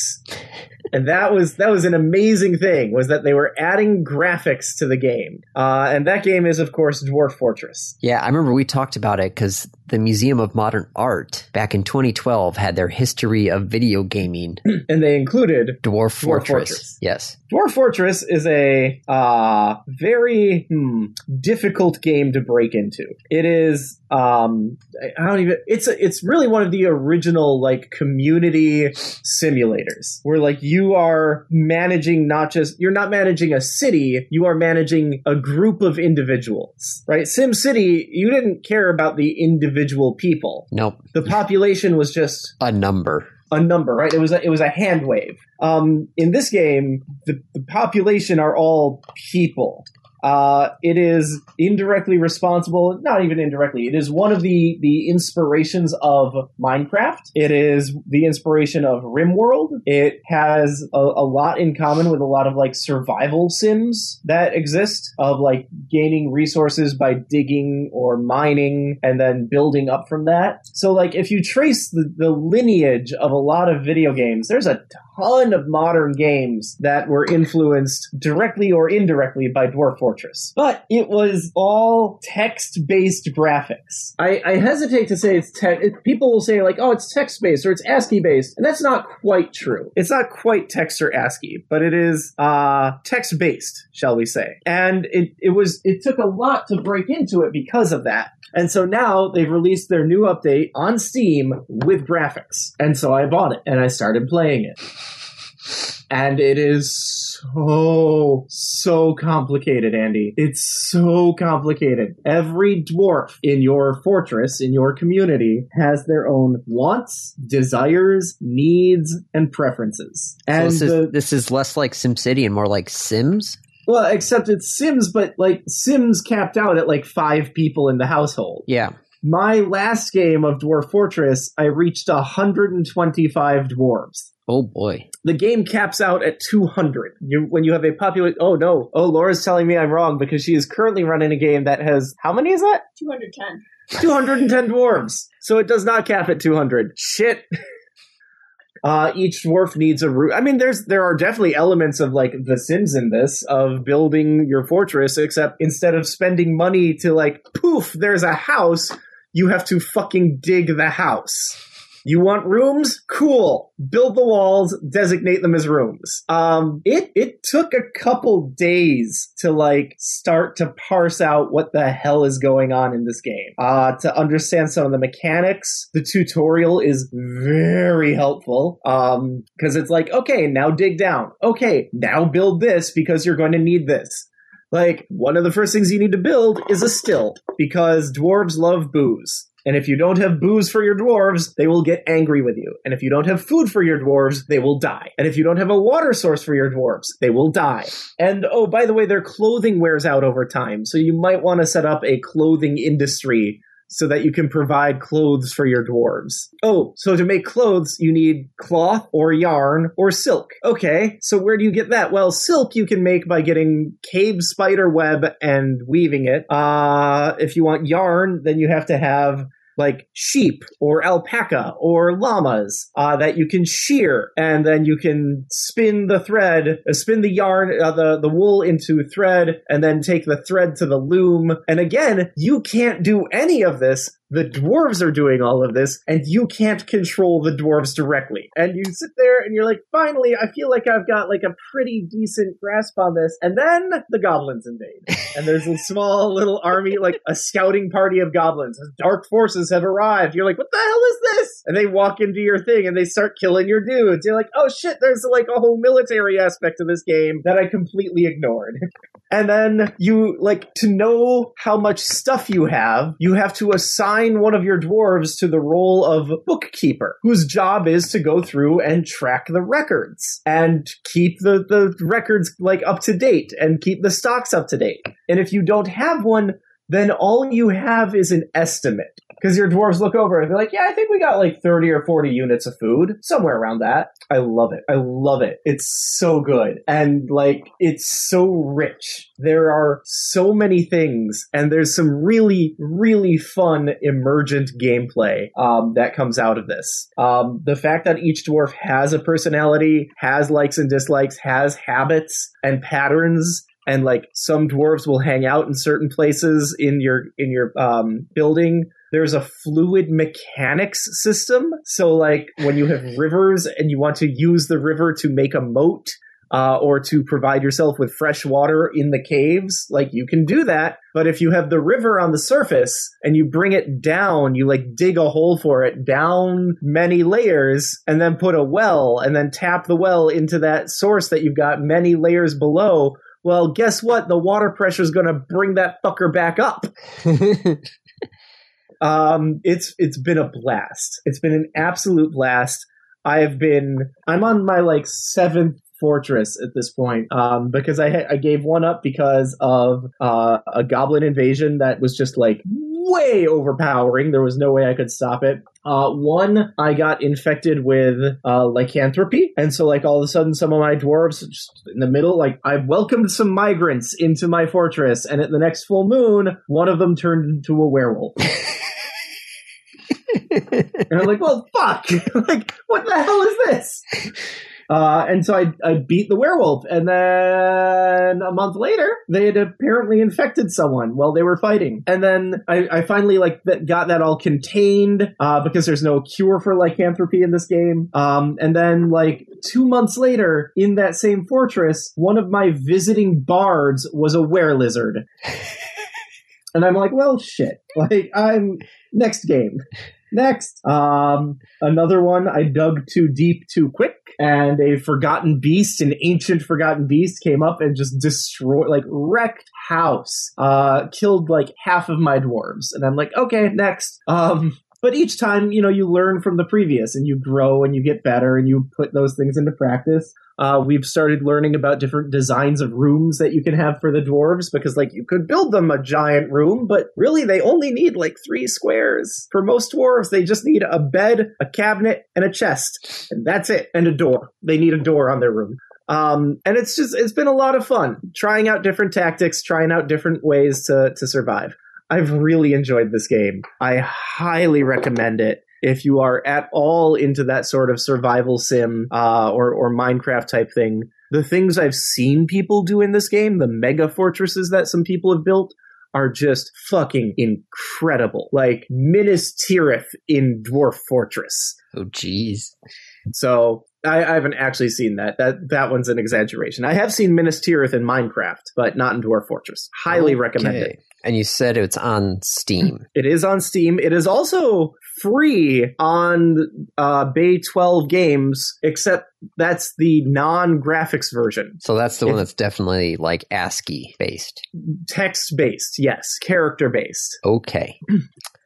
And that was that was an amazing thing, was that they were adding graphics to the game. Uh, and that game is, of course, Dwarf Fortress. Yeah, I remember we talked about it because the Museum of Modern Art back in twenty twelve had their history of video gaming. And they included Dwarf Fortress. Dwarf Fortress. Yes. Dwarf Fortress is a uh, very hmm, difficult game to break into. It is... Um, I don't even, it's, a, it's really one of the original, like, community simulators where, like, you are managing not just, you're not managing a city, you are managing a group of individuals, right? Sim City, you didn't care about the individual people. Nope. The population was just a number. A number, right? It was a, it was a hand wave. Um, in this game, the, the population are all people. Uh, it is indirectly responsible, not even indirectly. It is one of the, the inspirations of Minecraft. It is the inspiration of RimWorld. It has a, a lot in common with a lot of like survival sims that exist of like gaining resources by digging or mining and then building up from that. So like if you trace the, the lineage of a lot of video games, there's a ton of modern games that were influenced directly or indirectly by Dwarf Fortress. But it was all text-based graphics. I, I hesitate to say it's text. People will say, like, oh, it's text-based or it's ASCII-based. And that's not quite true. It's not quite text or ASCII, but it is uh, text-based, shall we say. And it, it was it took a lot to break into it because of that. And so now they've released their new update on Steam with graphics. And so I bought it and I started playing it. And it is so, so complicated, Andy. It's so complicated. Every dwarf in your fortress, in your community, has their own wants, desires, needs, and preferences. And so this, the, is, this is less like SimCity and more like Sims? Well, except it's Sims, but like Sims capped out at like five people in the household. Yeah. My last game of Dwarf Fortress, I reached one hundred twenty-five dwarves. Oh, boy. The game caps out at two hundred. You, when you have a population... Oh, no. Oh, Laura's telling me I'm wrong because she is currently running a game that has... How many is that? two hundred ten. two hundred ten dwarves. So it does not cap at two hundred. Shit. Uh, each dwarf needs a root. I mean, there's there are definitely elements of, like, The Sims in this, of building your fortress, except instead of spending money to, like, poof, there's a house... You have to fucking dig the house. You want rooms? Cool. Build the walls, designate them as rooms. Um, it it took a couple days to, like, start to parse out what the hell is going on in this game. Uh, to understand some of the mechanics, the tutorial is very helpful. Um, because it's like, okay, now dig down. Okay, now build this because you're going to need this. Like, one of the first things you need to build is a still, because dwarves love booze. And if you don't have booze for your dwarves, they will get angry with you. And if you don't have food for your dwarves, they will die. And if you don't have a water source for your dwarves, they will die. And, oh, by the way, their clothing wears out over time, so you might want to set up a clothing industry so that you can provide clothes for your dwarves. Oh, so to make clothes, you need cloth or yarn or silk. Okay, so where do you get that? Well, silk you can make by getting cave spider web and weaving it. Uh, if you want yarn, then you have to have... like sheep or alpaca or llamas uh, that you can shear, and then you can spin the thread, uh, spin the yarn, uh, the, the wool into thread, and then take the thread to the loom. And again, you can't do any of this. The dwarves are doing all of this, and you can't control the dwarves directly. And you sit there, and you're like, finally, I feel like I've got, like, a pretty decent grasp on this. And then the goblins invade. And there's a small little army, like, a scouting party of goblins. Dark forces have arrived. You're like, what the hell is this? And they walk into your thing, and they start killing your dudes. You're like, oh, shit, there's, like, a whole military aspect to this game that I completely ignored. And then you, like, to know how much stuff you have, you have to assign one of your dwarves to the role of bookkeeper, whose job is to go through and track the records and keep the, the records, like, up to date and keep the stocks up to date. And if you don't have one, then all you have is an estimate. Because your dwarves look over and they're like, yeah, I think we got like thirty or forty units of food. Somewhere around that. I love it. I love it. It's so good. And like, it's so rich. There are so many things. And there's some really, really fun, emergent gameplay um, that comes out of this. Um, the fact that each dwarf has a personality, has likes and dislikes, has habits and patterns. And like, some dwarves will hang out in certain places in your in your um, building. There's a fluid mechanics system. So like, when you have rivers and you want to use the river to make a moat uh, or to provide yourself with fresh water in the caves, like, you can do that. But if you have the river on the surface and you bring it down, you like dig a hole for it down many layers and then put a well and then tap the well into that source that you've got many layers below. Well, guess what? The water pressure is going to bring that fucker back up. Um, it's it's been a blast. It's been an absolute blast. I have been. I'm on my like seventh fortress at this point um, because I ha- I gave one up because of uh, a goblin invasion that was just like way overpowering. There was no way I could stop it. Uh, one, I got infected with uh, lycanthropy, and so like all of a sudden, some of my dwarves just in the middle, like I welcomed some migrants into my fortress, and at the next full moon, one of them turned into a werewolf. And I'm like, well, fuck! Like, what the hell is this? Uh, and so I, I beat the werewolf, and then a month later, they had apparently infected someone while they were fighting. And then I, I finally, like, got that all contained, uh, because there's no cure for lycanthropy in this game. Um, and then, like, two months later, in that same fortress, one of my visiting bards was a werelizard. And I'm like, well, shit. Like, I'm... Next game. Next, um, another one I dug too deep too quick, and a forgotten beast, an ancient forgotten beast, came up and just destroyed, like, wrecked house, uh, killed like half of my dwarves, and I'm like, okay, next. Um, but each time, you know, you learn from the previous, and you grow, and you get better, and you put those things into practice. Uh, we've started learning about different designs of rooms that you can have for the dwarves, because, like, you could build them a giant room, but really they only need, like, three squares. For most dwarves, they just need a bed, a cabinet, and a chest. And that's it. And a door. They need a door on their room. Um, and it's just, it's been a lot of fun trying out different tactics, trying out different ways to, to survive. I've really enjoyed this game. I highly recommend it. If you are at all into that sort of survival sim uh, or, or Minecraft type thing, the things I've seen people do in this game, the mega fortresses that some people have built, are just fucking incredible. Like Minas Tirith in Dwarf Fortress. Oh, jeez. So I, I haven't actually seen that. That that one's an exaggeration. I have seen Minas Tirith in Minecraft, but not in Dwarf Fortress. Highly okay. recommend it. And you said it's on Steam. It is on Steam. It is also free on uh, Bay twelve Games, except that's the non-graphics version. So that's the one it's that's definitely like ASCII-based. Text-based, yes. Character-based. Okay.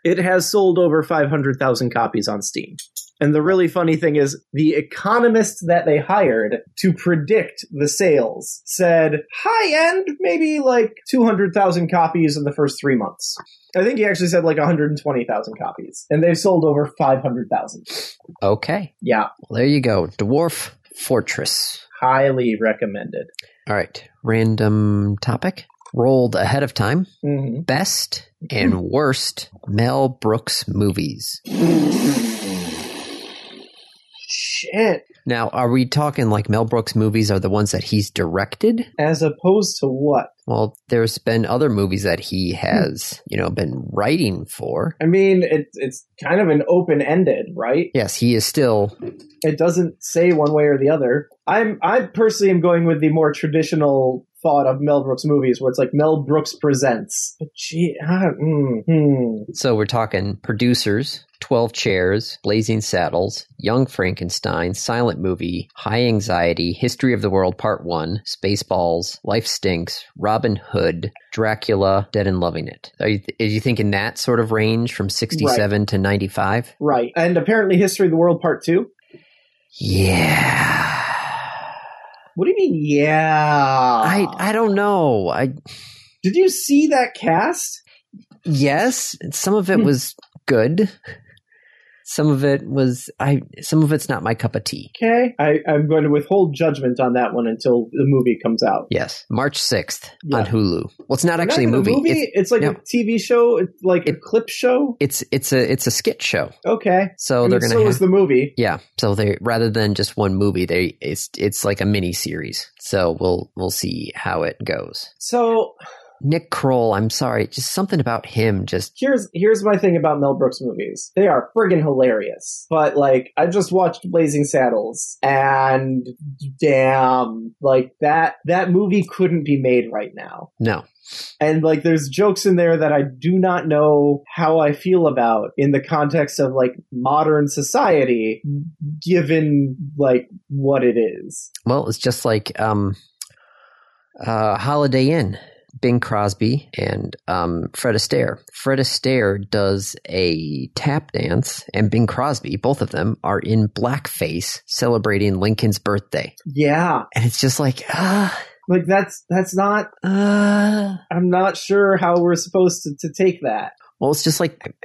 It has sold over five hundred thousand copies on Steam. And the really funny thing is, the economist that they hired to predict the sales said, high end, maybe like two hundred thousand copies in the first three months. I think he actually said like one hundred twenty thousand copies. And they've sold over five hundred thousand. Okay. Yeah. Well, there you go. Dwarf Fortress. Highly recommended. All right. Random topic. Rolled ahead of time. Mm-hmm. Best and worst Mel Brooks movies. Shit. Now, are we talking like Mel Brooks movies are the ones that he's directed? As opposed to what? Well, there's been other movies that he has, you know, been writing for. I mean, it, it's kind of an open-ended, right? Yes, he is still... It doesn't say one way or the other. I'm, I personally am going with the more traditional thought of Mel Brooks movies, where it's like Mel Brooks presents. But gee, ah, mm, mm. So we're talking producers... twelve Chairs, Blazing Saddles, Young Frankenstein, Silent Movie, High Anxiety, History of the World Part one, Spaceballs, Life Stinks, Robin Hood, Dracula, Dead and Loving It. Are you, are you thinking that sort of range from sixty-seven right. to ninety-five? Right. And apparently History of the World Part two? Yeah. What do you mean, yeah? I, I don't know. I Did you see that cast? Yes. Some of it was good. Some of it was, I, some of it's not my cup of tea. Okay. I, I'm going to withhold judgment on that one until the movie comes out. Yes. March sixth yeah. on Hulu. Well, it's not We're actually not a movie. movie? It's, it's like no. a T V show, it's like it, a clip show. It's, it's a, it's a skit show. Okay. So I they're going to so have, is the movie. Yeah. So they, rather than just one movie, they, it's, it's like a mini series. So we'll, we'll see how it goes. So Nick Kroll, I'm sorry, just something about him just... Here's here's my thing about Mel Brooks movies. They are friggin' hilarious. But, like, I just watched Blazing Saddles, and damn, like, that that movie couldn't be made right now. No. And, like, there's jokes in there that I do not know how I feel about in the context of, like, modern society, given, like, what it is. Well, it's just like um, uh, Holiday Inn. Bing Crosby and um, Fred Astaire. Fred Astaire does a tap dance, and Bing Crosby, both of them, are in blackface celebrating Lincoln's birthday. Yeah. And it's just like, ah. Uh, like, that's that's not, uh, I'm not sure how we're supposed to, to take that. Well, it's just like,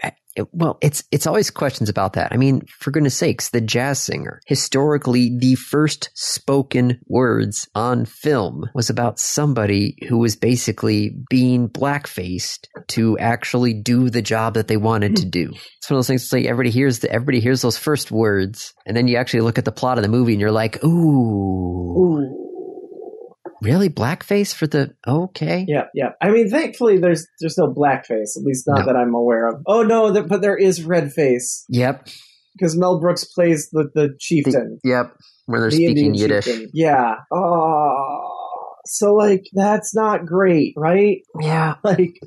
well, it's it's always questions about that. I mean, for goodness sakes, the jazz singer, historically the first spoken words on film was about somebody who was basically being blackfaced to actually do the job that they wanted to do. It's one of those things like everybody hears the, everybody hears those first words, and then you actually look at the plot of the movie and you're like, ooh. Ooh. Really? Blackface for the... Okay. Yeah, yeah. I mean, thankfully, there's there's no blackface, at least not no. that I'm aware of. Oh, no, th- but there is red face. Yep. Because Mel Brooks plays the, the chieftain. The, yep. Where they're the speaking Indian Yiddish. Chieftain. Yeah. Oh. So, like, that's not great, right? Yeah. Like...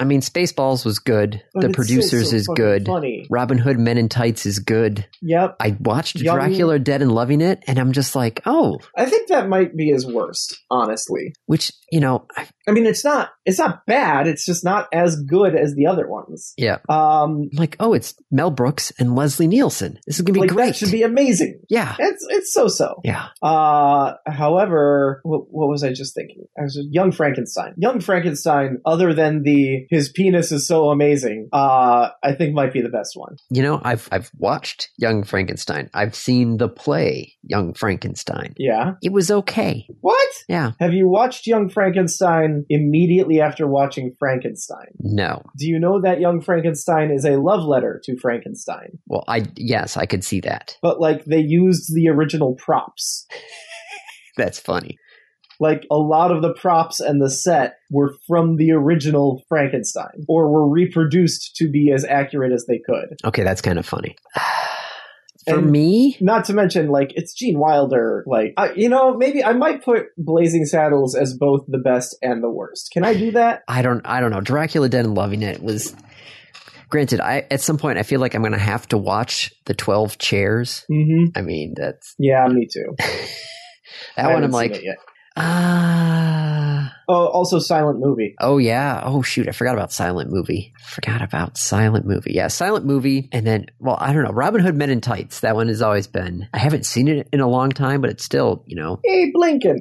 I mean, Spaceballs was good. But the Producers so is good. Funny. Robin Hood Men in Tights is good. Yep. I watched Young... Dracula Dead and Loving It, and I'm just like, oh. I think that might be his worst, honestly. Which, you know. I, I mean, it's not it's not bad. It's just not as good as the other ones. Yeah. Um, like, oh, it's Mel Brooks and Leslie Nielsen. This is going to be like, great. That should be amazing. Yeah. It's it's so-so. Yeah. Uh, however, what, what was I just thinking? I was just, Young Frankenstein. Young Frankenstein, other than the his penis is so amazing, uh, I think might be the best one. You know, I've I've watched Young Frankenstein. I've seen the play Young Frankenstein. Yeah. It was okay. What? Yeah. Have you watched Young Frankenstein immediately after watching Frankenstein? No. Do you know that Young Frankenstein is a love letter to Frankenstein? Well, I yes, I could see that. But like they used the original props. That's funny. Like, a lot of the props and the set were from the original Frankenstein, or were reproduced to be as accurate as they could. Okay, that's kind of funny. For and me? Not to mention, like, it's Gene Wilder. Like, I, you know, maybe I might put Blazing Saddles as both the best and the worst. Can I do that? I don't, I don't know. Dracula Dead and Loving It was... Granted, I at some point I feel like I'm going to have to watch the twelve Chairs. Mm-hmm. I mean, that's... Yeah, me too. That I one I'm like... Ah. Uh, oh, also Silent Movie. Oh, yeah. Oh, shoot. I forgot about Silent Movie. Forgot about Silent Movie. Yeah, Silent Movie. And then, well, I don't know. Robin Hood Men in Tights. That one has always been. I haven't seen it in a long time, but it's still, you know. Hey, Blinken.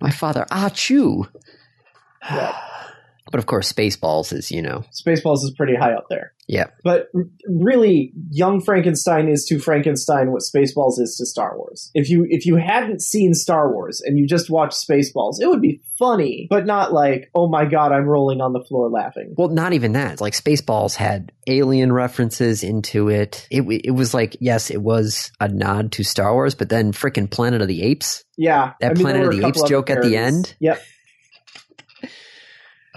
My father. Ah, chew. Yeah. But of course, Spaceballs is, you know. Spaceballs is pretty high up there. Yeah. But really, Young Frankenstein is to Frankenstein what Spaceballs is to Star Wars. If you if you hadn't seen Star Wars and you just watched Spaceballs, it would be funny, but not like, oh my God, I'm rolling on the floor laughing. Well, not even that. It's like Spaceballs had alien references into it. It it was like, yes, it was a nod to Star Wars, but then frickin' Planet of the Apes. Yeah. That I mean, Planet of the Apes joke at the end. Yep.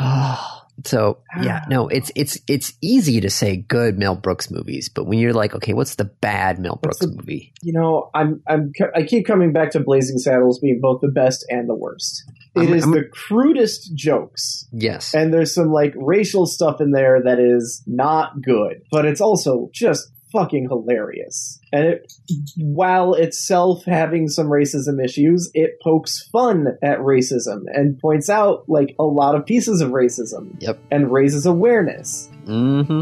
Oh, so yeah, no, it's it's it's easy to say good Mel Brooks movies, but when you're like, okay, what's the bad Mel Brooks the, movie? You know, I'm I'm I keep coming back to Blazing Saddles being both the best and the worst. It I'm, is I'm, the crudest jokes. Yes. And there's some like racial stuff in there that is not good, but it's also just fucking hilarious. And it, while itself having some racism issues, it pokes fun at racism and points out like a lot of pieces of racism. Yep. And raises awareness. Mm-hmm.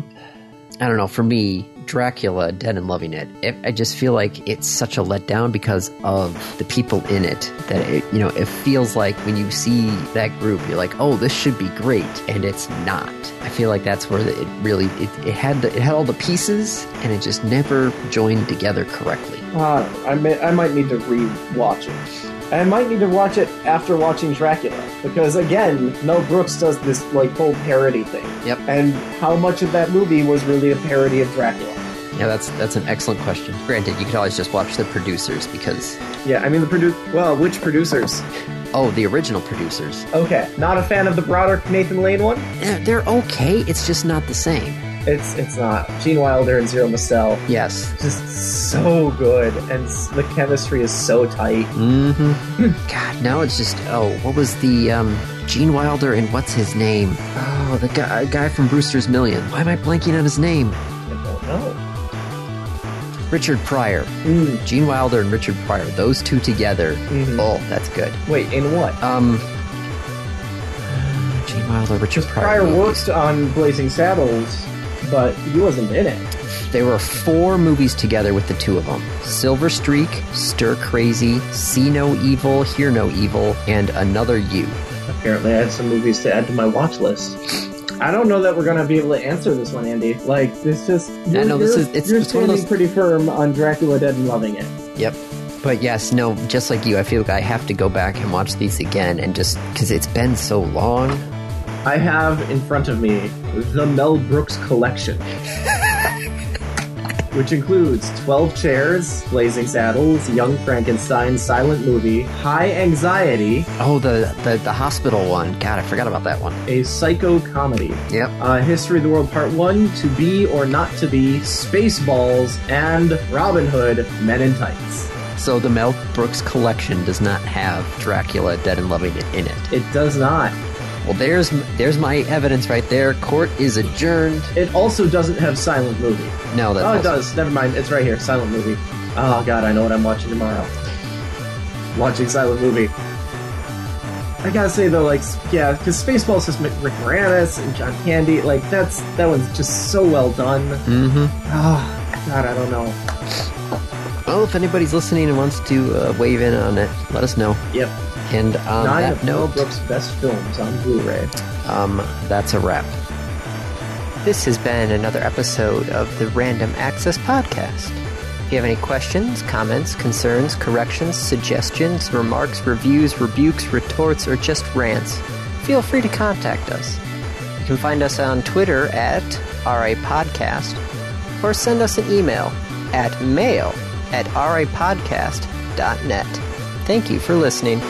I don't know. For me, Dracula, Dead and Loving It, it, I just feel like it's such a letdown because of the people in it that, it, you know, it feels like when you see that group, you're like, oh, this should be great. And it's not. I feel like that's where the, it really, it, it had the, it had all the pieces and it just never joined together correctly. Uh, I, may, I might need to re-watch it. I might need to watch it after watching Dracula, because again, Mel Brooks does this like whole parody thing. Yep. And how much of that movie was really a parody of Dracula? Yeah, that's that's an excellent question. Granted, you could always just watch The Producers, because... Yeah, I mean, the produ- well, which producers? Oh, the original Producers. Okay. Not a fan of the broader Nathan Lane one? Yeah, they're okay, it's just not the same. It's it's not. Gene Wilder and Zero Mostel. Yes. Just so good. And the chemistry is so tight. Mm-hmm. God, now it's just, oh, what was the, um, Gene Wilder and what's his name? Oh, the guy, guy from Brewster's Million. Why am I blanking on his name? I don't know. Richard Pryor. Mm. Gene Wilder and Richard Pryor. Those two together. Mm-hmm. Oh, that's good. Wait, in what? Um... Gene Wilder, Richard Pryor. Pryor worked on Blazing Saddles, but he wasn't in it. There were four movies together with the two of them. Silver Streak, Stir Crazy, See No Evil, Hear No Evil, and Another You. Apparently I had some movies to add to my watch list. I don't know that we're going to be able to answer this one, Andy. Like, this just... I know, this is... It's, you're it's standing one of those... pretty firm on Dracula Dead and Loving It. Yep. But yes, no, just like you, I feel like I have to go back and watch these again, and just... Because it's been so long... I have in front of me the Mel Brooks collection, which includes twelve Chairs, Blazing Saddles, Young Frankenstein, Silent Movie, High Anxiety. Oh, the, the, the hospital one. God, I forgot about that one. A psycho comedy. Yep. Uh, History of the World Part one, To Be or Not to Be, Spaceballs, and Robin Hood, Men in Tights. So the Mel Brooks collection does not have Dracula, Dead and Loving It in it. It does not. Well, there's there's my evidence right there. Court is adjourned. It also doesn't have Silent Movie. No, that's... Oh, it also does. Never mind. It's right here. Silent Movie. Oh, God, I know what I'm watching tomorrow. Watching Silent Movie. I gotta say, though, like, yeah, because Spaceballs has Rick Moranis and John Candy. Like, that's that one's just so well done. Mm-hmm. Oh, God, I don't know. Well, if anybody's listening and wants to uh, wave in on it, let us know. Yep. And on Nine that of note... Mel Brooks' best films on Blu-ray. Um, that's a wrap. This has been another episode of the Random Access Podcast. If you have any questions, comments, concerns, corrections, suggestions, remarks, reviews, rebukes, retorts, or just rants, feel free to contact us. You can find us on Twitter at R A Podcast or send us an email at mail at R A podcast dot net. Thank you for listening.